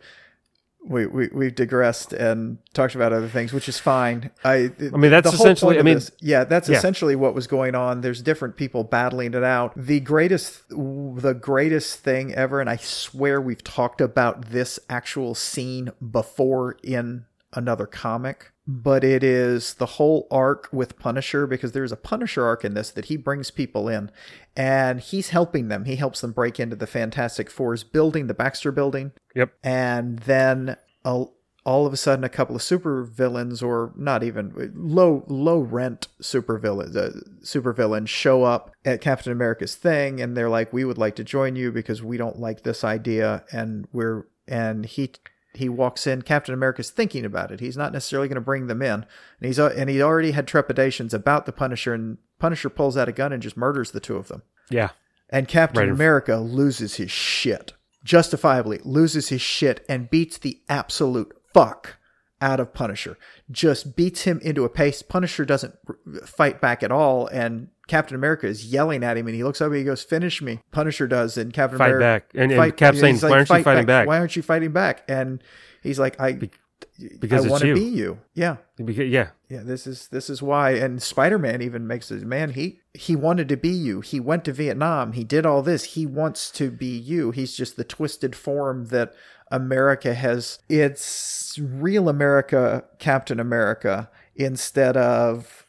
We we we've digressed and talked about other things, which is fine. I I mean that's essentially I mean this, yeah that's yeah. essentially what was going on. There's different people battling it out. The greatest the greatest thing ever, and I swear we've talked about this actual scene before in another comic, but it is the whole arc with Punisher, because there's a Punisher arc in this that he brings people in and he's helping them. He helps them break into the Fantastic Four's building, the Baxter building. Yep. And then a, all of a sudden a couple of supervillains, or not even low, low rent supervillains, uh, supervillains show up at Captain America's thing. And they're like, we would like to join you because we don't like this idea. And we're, and he, He walks in. Captain America's thinking about it. He's not necessarily going to bring them in, and he's uh, and he already had trepidations about the Punisher. And Punisher pulls out a gun and just murders the two of them. Yeah. And Captain right America in... loses his shit, justifiably loses his shit, and beats the absolute fuck out of Punisher. Just beats him into a pace. Punisher doesn't fight back at all, and Captain America is yelling at him, and he looks up and he goes, "Finish me." Punisher does, and Captain America fight back. And, and Cap's saying, "Why aren't you fighting back? Why aren't you fighting back?" And he's like, "I, because I want to be you." Yeah. Because, yeah. Yeah. This is this is why. And Spider-Man even makes it. Man, he he wanted to be you. He went to Vietnam. He did all this. He wants to be you. He's just the twisted form that America has. It's real America, Captain America, instead of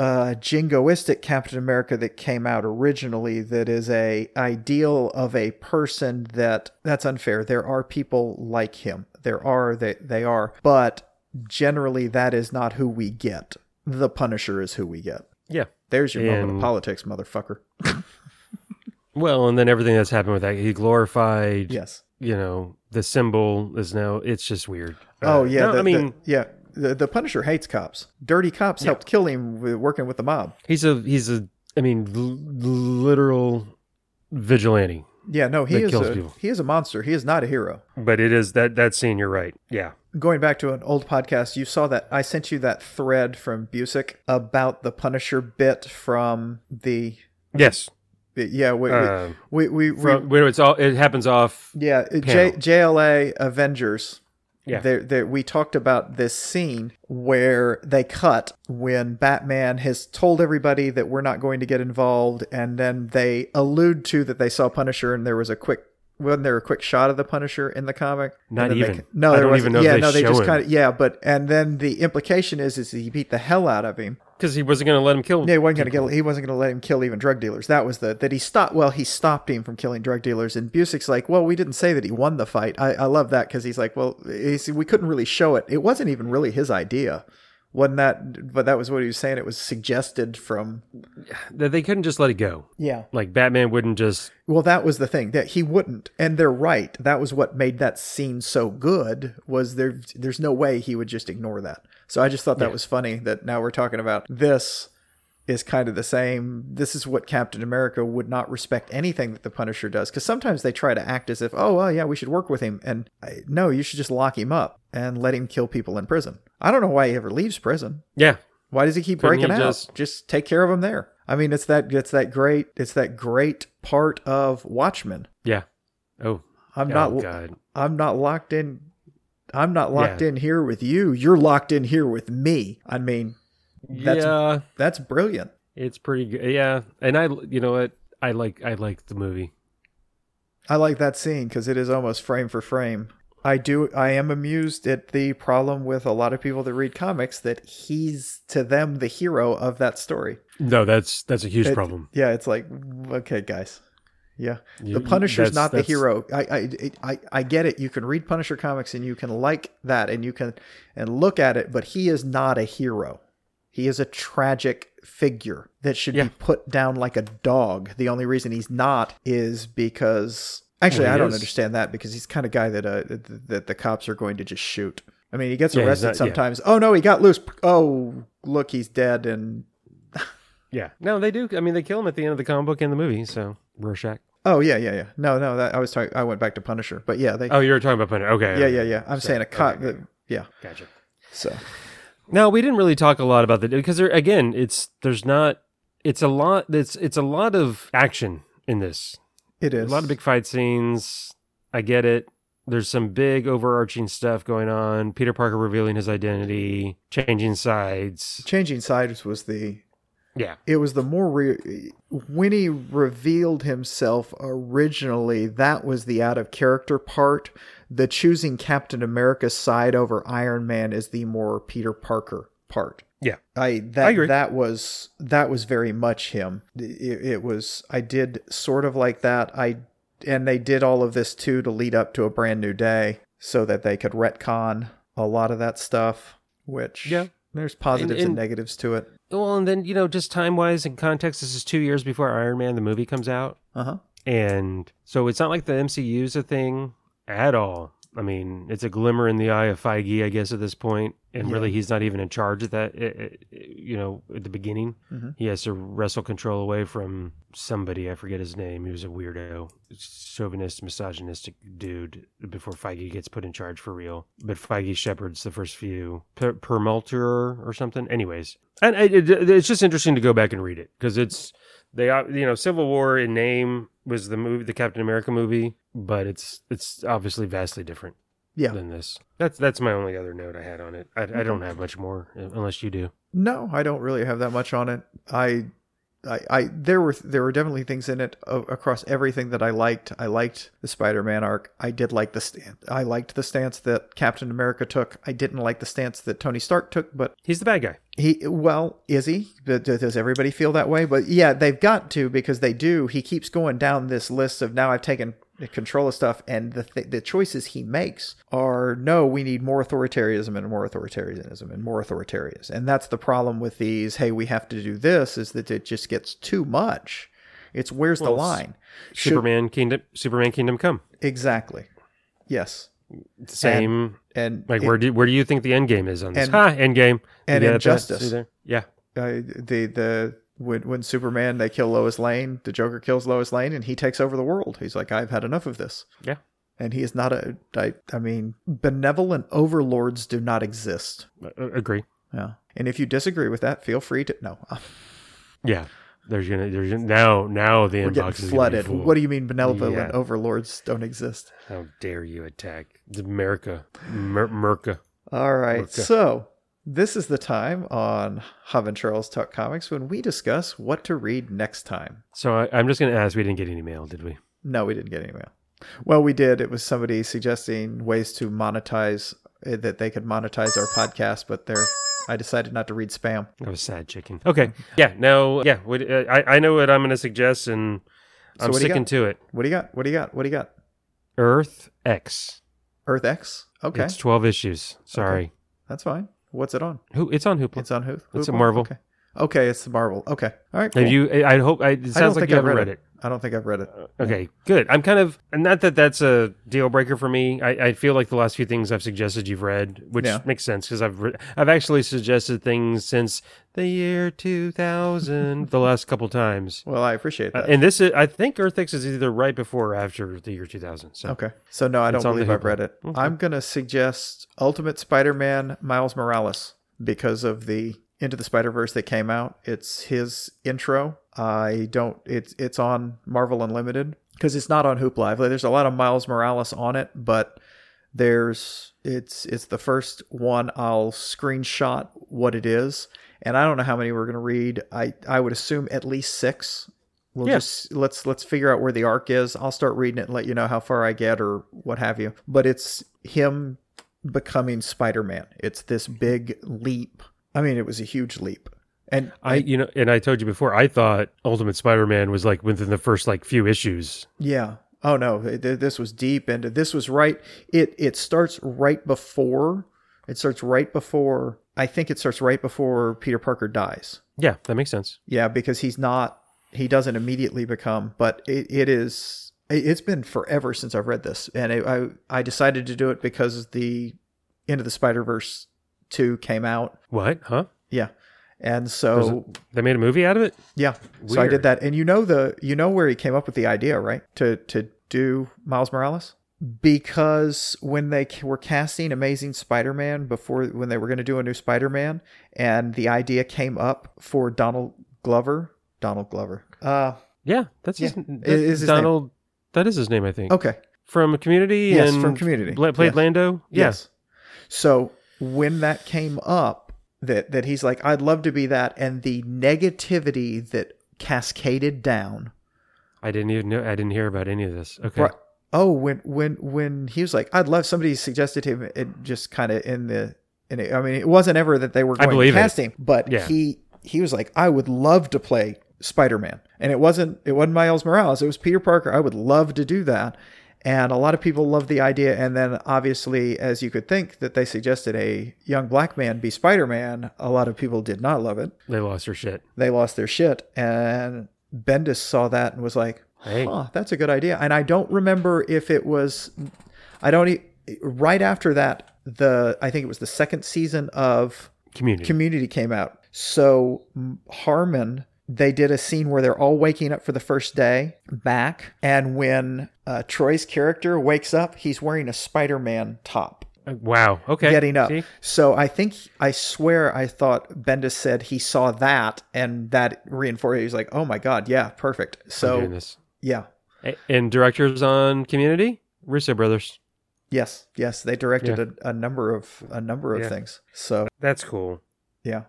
Uh, jingoistic Captain America that came out originally, that is a ideal of a person that that's unfair. There are people like him. There are, they, they are, but generally that is not who we get. The Punisher is who we get. Yeah. There's your and, moment of politics, motherfucker. Well, and then everything that's happened with that, he glorified, yes, you know, the symbol is now, it's just weird. Oh uh, yeah. No, the, I mean, the, yeah. The, the Punisher hates cops. Dirty cops yeah. helped kill him with working with the mob. He's a he's a I mean l- literal vigilante. Yeah, no, he is a, he is a monster. He is not a hero. But it is that that scene. You're right. Yeah. Going back to an old podcast, you saw that I sent you that thread from Busick about the Punisher bit from the yes. Yeah, we we uh, we, we, we, from, we it's all it happens off. Yeah, J, JLA Avengers. Yeah, they're, they're, we talked about this scene where they cut when Batman has told everybody that we're not going to get involved, and then they allude to that they saw Punisher, and there was a quick wasn't there a quick shot of the Punisher in the comic? Not even. They, no, I there don't wasn't. Even know yeah, they no, they just kind of yeah, but and then the implication is is he beat the hell out of him because he wasn't going to let him kill. Yeah, he wasn't going to kill. He wasn't going to let him kill even drug dealers. That was the that he stopped. Well, he stopped him from killing drug dealers. And Busick's like, well, we didn't say that he won the fight. I, I love that because he's like, well, he's, we couldn't really show it. It wasn't even really his idea. Wasn't that, but that was what he was saying. It was suggested from that they couldn't just let it go. Yeah. Like Batman wouldn't just, well, that was the thing that he wouldn't. And they're right. That was what made that scene so good was there, there's no way he would just ignore that. So I just thought that yeah. was funny that now we're talking about this is kind of the same. This is what Captain America would not respect anything that the Punisher does. Cause sometimes they try to act as if, oh, well, yeah, we should work with him. And I, no, you should just lock him up and let him kill people in prison. I don't know why he ever leaves prison. Yeah. Why does he keep Couldn't breaking he out? Just... just take care of him there. I mean, it's that it's that great it's that great part of Watchmen. Yeah. Oh. I'm not oh, God. I'm not locked in I'm not locked yeah. in here with you. You're locked in here with me. I mean, that's yeah. that's brilliant. It's pretty good. Yeah. And I you know what? I like I like the movie. I like that scene cuz it is almost frame for frame. I do. I am amused at the problem with a lot of people that read comics that he's to them the hero of that story. No, that's that's a huge it, problem. Yeah, it's like okay, guys. Yeah, you, the Punisher's not the hero. I, I I I get it. You can read Punisher comics and you can like that and you can and look at it, but he is not a hero. He is a tragic figure that should yeah. be put down like a dog. The only reason he's not is because. Actually, well, I don't is. understand that because he's the kind of guy that uh, that the cops are going to just shoot. I mean, he gets yeah, arrested not, sometimes. Yeah. Oh, no, he got loose. Oh, look, he's dead. And yeah. No, they do. I mean, they kill him at the end of the comic book and the movie. So Rorschach. Oh, yeah, yeah, yeah. No, no, that, I was talking. I went back to Punisher. But yeah. they. Oh, you were talking about Punisher. Okay. Yeah, yeah, yeah. I'm so, saying a cop. Okay. Yeah. Gotcha. So. No, we didn't really talk a lot about that because, there, again, it's there's not. It's a lot. It's, it's a lot of action in this. It is. A lot of big fight scenes. I get it. There's some big overarching stuff going on. Peter Parker revealing his identity, changing sides. Changing sides was the... Yeah. It was the more... Re- when he revealed himself originally, that was the out-of-character part. The choosing Captain America's side over Iron Man is the more Peter Parker part. Yeah, I that I agree. that was that was very much him. It, it was I did sort of like that. I and they did all of this too to lead up to a brand new day, so that they could retcon a lot of that stuff. Which yeah. there's positives and, and, and negatives to it. Well, and then you know, just time wise and context, this is two years before Iron Man the movie comes out, uh huh, and so it's not like the M C U's a thing. at all. I mean, it's a glimmer in the eye of Feige, I guess, at this point. And yeah. really, he's not even in charge at that, it, it, you know, at the beginning. Mm-hmm. He has to wrestle control away from somebody. I forget his name. He was a weirdo, chauvinist, misogynistic dude before Feige gets put in charge for real. But Feige shepherds the first few. Per- Permulter or something? Anyways. And it, it, it's just interesting to go back and read it because it's... They, you know, Civil War in name was the movie, the Captain America movie, but it's it's obviously vastly different yeah. than this. That's that's my only other note I had on it. I, I don't have much more, unless you do. No, I don't really have that much on it. I, I, I there were there were definitely things in it uh, across everything that I liked. I liked the Spider-Man arc. I did like the st- I liked the stance that Captain America took. I didn't like the stance that Tony Stark took, but he's the bad guy. He well, is he? Does everybody feel that way? But yeah, they've got to because they do. He keeps going down this list of now I've taken control of stuff, and the th- the choices he makes are no, we need more authoritarianism and more authoritarianism and more authoritarianism, and that's the problem with these. Hey, we have to do this. Is that it just gets too much? It's where's well, the line? Superman Should, Kingdom, Superman Kingdom Come. Exactly. Yes. Same. And, and like, it, where do where do you think the end game is on this? And, ha, end game. And Injustice. Yeah. Uh, the the when, when Superman they kill Lois Lane, the Joker kills Lois Lane, and he takes over the world. He's like, I've had enough of this. Yeah. And he is not a. I, I mean, benevolent overlords do not exist. I agree. Yeah. And if you disagree with that, feel free to no. yeah. There's gonna there's gonna, now now the We're inbox is flooded. Gonna be what do you mean benevolent yeah. overlords don't exist? How dare you attack America, Mer- Merca? All right, Merca. So this is the time on Hav and Charles Talk Comics when we discuss what to read next time. So I, I'm just gonna ask: we didn't get any mail, did we? No, we didn't get any mail. Well, we did. It was somebody suggesting ways to monetize that they could monetize our podcast, but they're. I decided not to read spam. I was sad chicken. Okay. Yeah. No. Yeah. We, uh, I, I know what I'm going to suggest, and I'm so sticking to it. What do you got? What do you got? What do you got? Earth X. Earth X? Okay. It's twelve issues. Sorry. Okay. That's fine. What's it on? Who? It's on Hoopla. It's on Hoopla. It's a Marvel. Okay. Okay. It's the Marvel. Okay. All right. Cool. Have you, I hope, I, it sounds I like you I've haven't read it. it. I don't think I've read it. Okay, good. I'm kind of, and not that that's a deal breaker for me. I, I feel like the last few things I've suggested you've read, which yeah. makes sense because I've re- I've actually suggested things since the year two thousand, the last couple times. Well, I appreciate that. Uh, and this is, I think Earth X is either right before or after the year two thousand. So. Okay. So no, I don't believe I've read it. Okay. I'm going to suggest Ultimate Spider-Man Miles Morales because of the Into the Spider-Verse that came out. It's his intro. I don't, it's, it's on Marvel Unlimited because it's not on Hoopla. There's a lot of Miles Morales on it, but there's, it's, it's the first one I'll screenshot what it is. And I don't know how many we're going to read. I, I would assume at least six. We'll yeah. just, let's, let's figure out where the arc is. I'll start reading it and let you know how far I get or what have you, but it's him becoming Spider-Man. It's this big leap. I mean, it was a huge leap. And I, I, you know, and I told you before, I thought Ultimate Spider-Man was like within the first like few issues. Yeah. Oh no, this was deep, and this was right. It it starts right before. It starts right before. I think it starts right before Peter Parker dies. Yeah, that makes sense. Yeah, because he's not. He doesn't immediately become, but it, it is. It's been forever since I've read this, and it, I I decided to do it because the Into the Spider-Verse two came out. What? Huh? Yeah. And so a, they made a movie out of it. Yeah. Weird. So I did that. And you know, the, you know where he came up with the idea, right? To, to do Miles Morales, because when they were casting Amazing Spider-Man before, when they were going to do a new Spider-Man, and the idea came up for Donald Glover, Donald Glover. Uh, yeah, that's, yeah, his, that's is his Donald. Name. That is his name, I think. Okay. From Community. Yes. And from Community. Bla- played yes. Lando. Yeah. Yes. So when that came up, That that he's like, I'd love to be that, and the negativity that cascaded down. I didn't even know. I didn't hear about any of this. Okay. Right. Oh, when when when he was like, I'd love. Somebody suggested him. It just kind of in the. In it, I mean, it wasn't ever that they were going to cast him, but yeah. he he was like, I would love to play Spider-Man, and it wasn't it wasn't Miles Morales. It was Peter Parker. I would love to do that. And a lot of people loved the idea. And then obviously, as you could think, that they suggested a young black man be Spider-Man. A lot of people did not love it. They lost their shit. They lost their shit. And Bendis saw that and was like, huh, hey. That's a good idea. And I don't remember if it was... I don't e- right after that, the I think it was the second season of Community. Community came out. So Harmon, they did a scene where they're all waking up for the first day back, and when uh, Troy's character wakes up, he's wearing a Spider-Man top. Wow. Okay. Getting up. See? So I think, I swear, I thought Bendis said he saw that, and that reinforced. He was like, "Oh my God, yeah, perfect." So yeah. And directors on Community, Russo brothers. Yes, yes, they directed yeah. a, a number of a number of yeah. things. So that's cool. Yeah,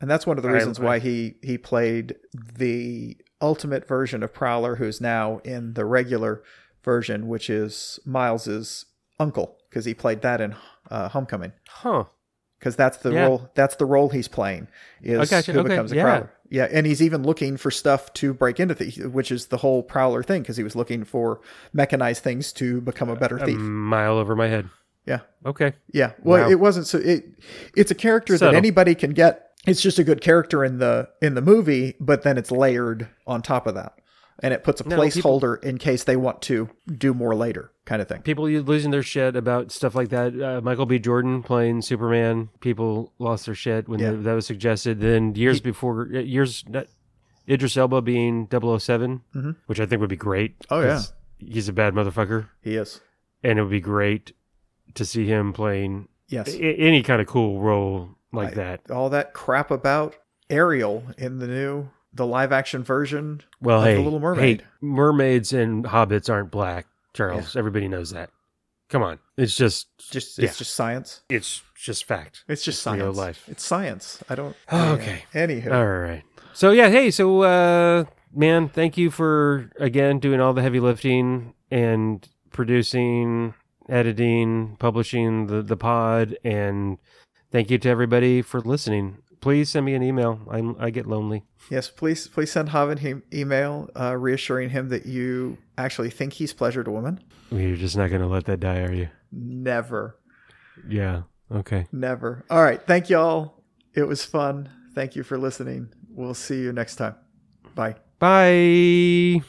and that's one of the reasons I, I, why he he played the ultimate version of Prowler, who's now in the regular version, which is Miles's uncle. Because he played that in uh, Homecoming. Huh. Because that's the yeah. role that's the role he's playing, is oh, gotcha. who okay. becomes a yeah. Prowler. Yeah, and he's even looking for stuff to break into thieves, which is the whole Prowler thing, because he was looking for mechanized things to become a better thief. A mile over my head. Yeah. Okay. Yeah. Well, wow. it wasn't so... It, it's a character Subtle. that anybody can get. It's just a good character in the in the movie, but then it's layered on top of that. And it puts a no, placeholder people, in case they want to do more later, kind of thing. People losing their shit about stuff like that. Uh, Michael B. Jordan playing Superman. People lost their shit when yeah. they, that was suggested. Then years he, before, years Idris Elba being double oh seven, mm-hmm. which I think would be great. Oh, yeah. He's a bad motherfucker. He is. And it would be great to see him playing yes. a, any kind of cool role like I, that. All that crap about Ariel in the new... The live action version well, of hey, The Little Mermaid. Hey, mermaids and hobbits aren't black, Charles. Yeah. Everybody knows that. Come on. It's just... just yeah. It's just science? It's just fact. It's just it's science. Real life. It's science. I don't... Oh, okay. Yeah. Anywho. All right. So, yeah. Hey, so, uh, man, thank you for, again, doing all the heavy lifting and producing, editing, publishing the, the pod. And thank you to everybody for listening. Please send me an email. I'm, I get lonely. Yes, please please send Haven an email uh, reassuring him that you actually think he's pleasured a woman. You're just not going to let that die, are you? Never. Yeah, okay. Never. All right, thank you all. It was fun. Thank you for listening. We'll see you next time. Bye. Bye.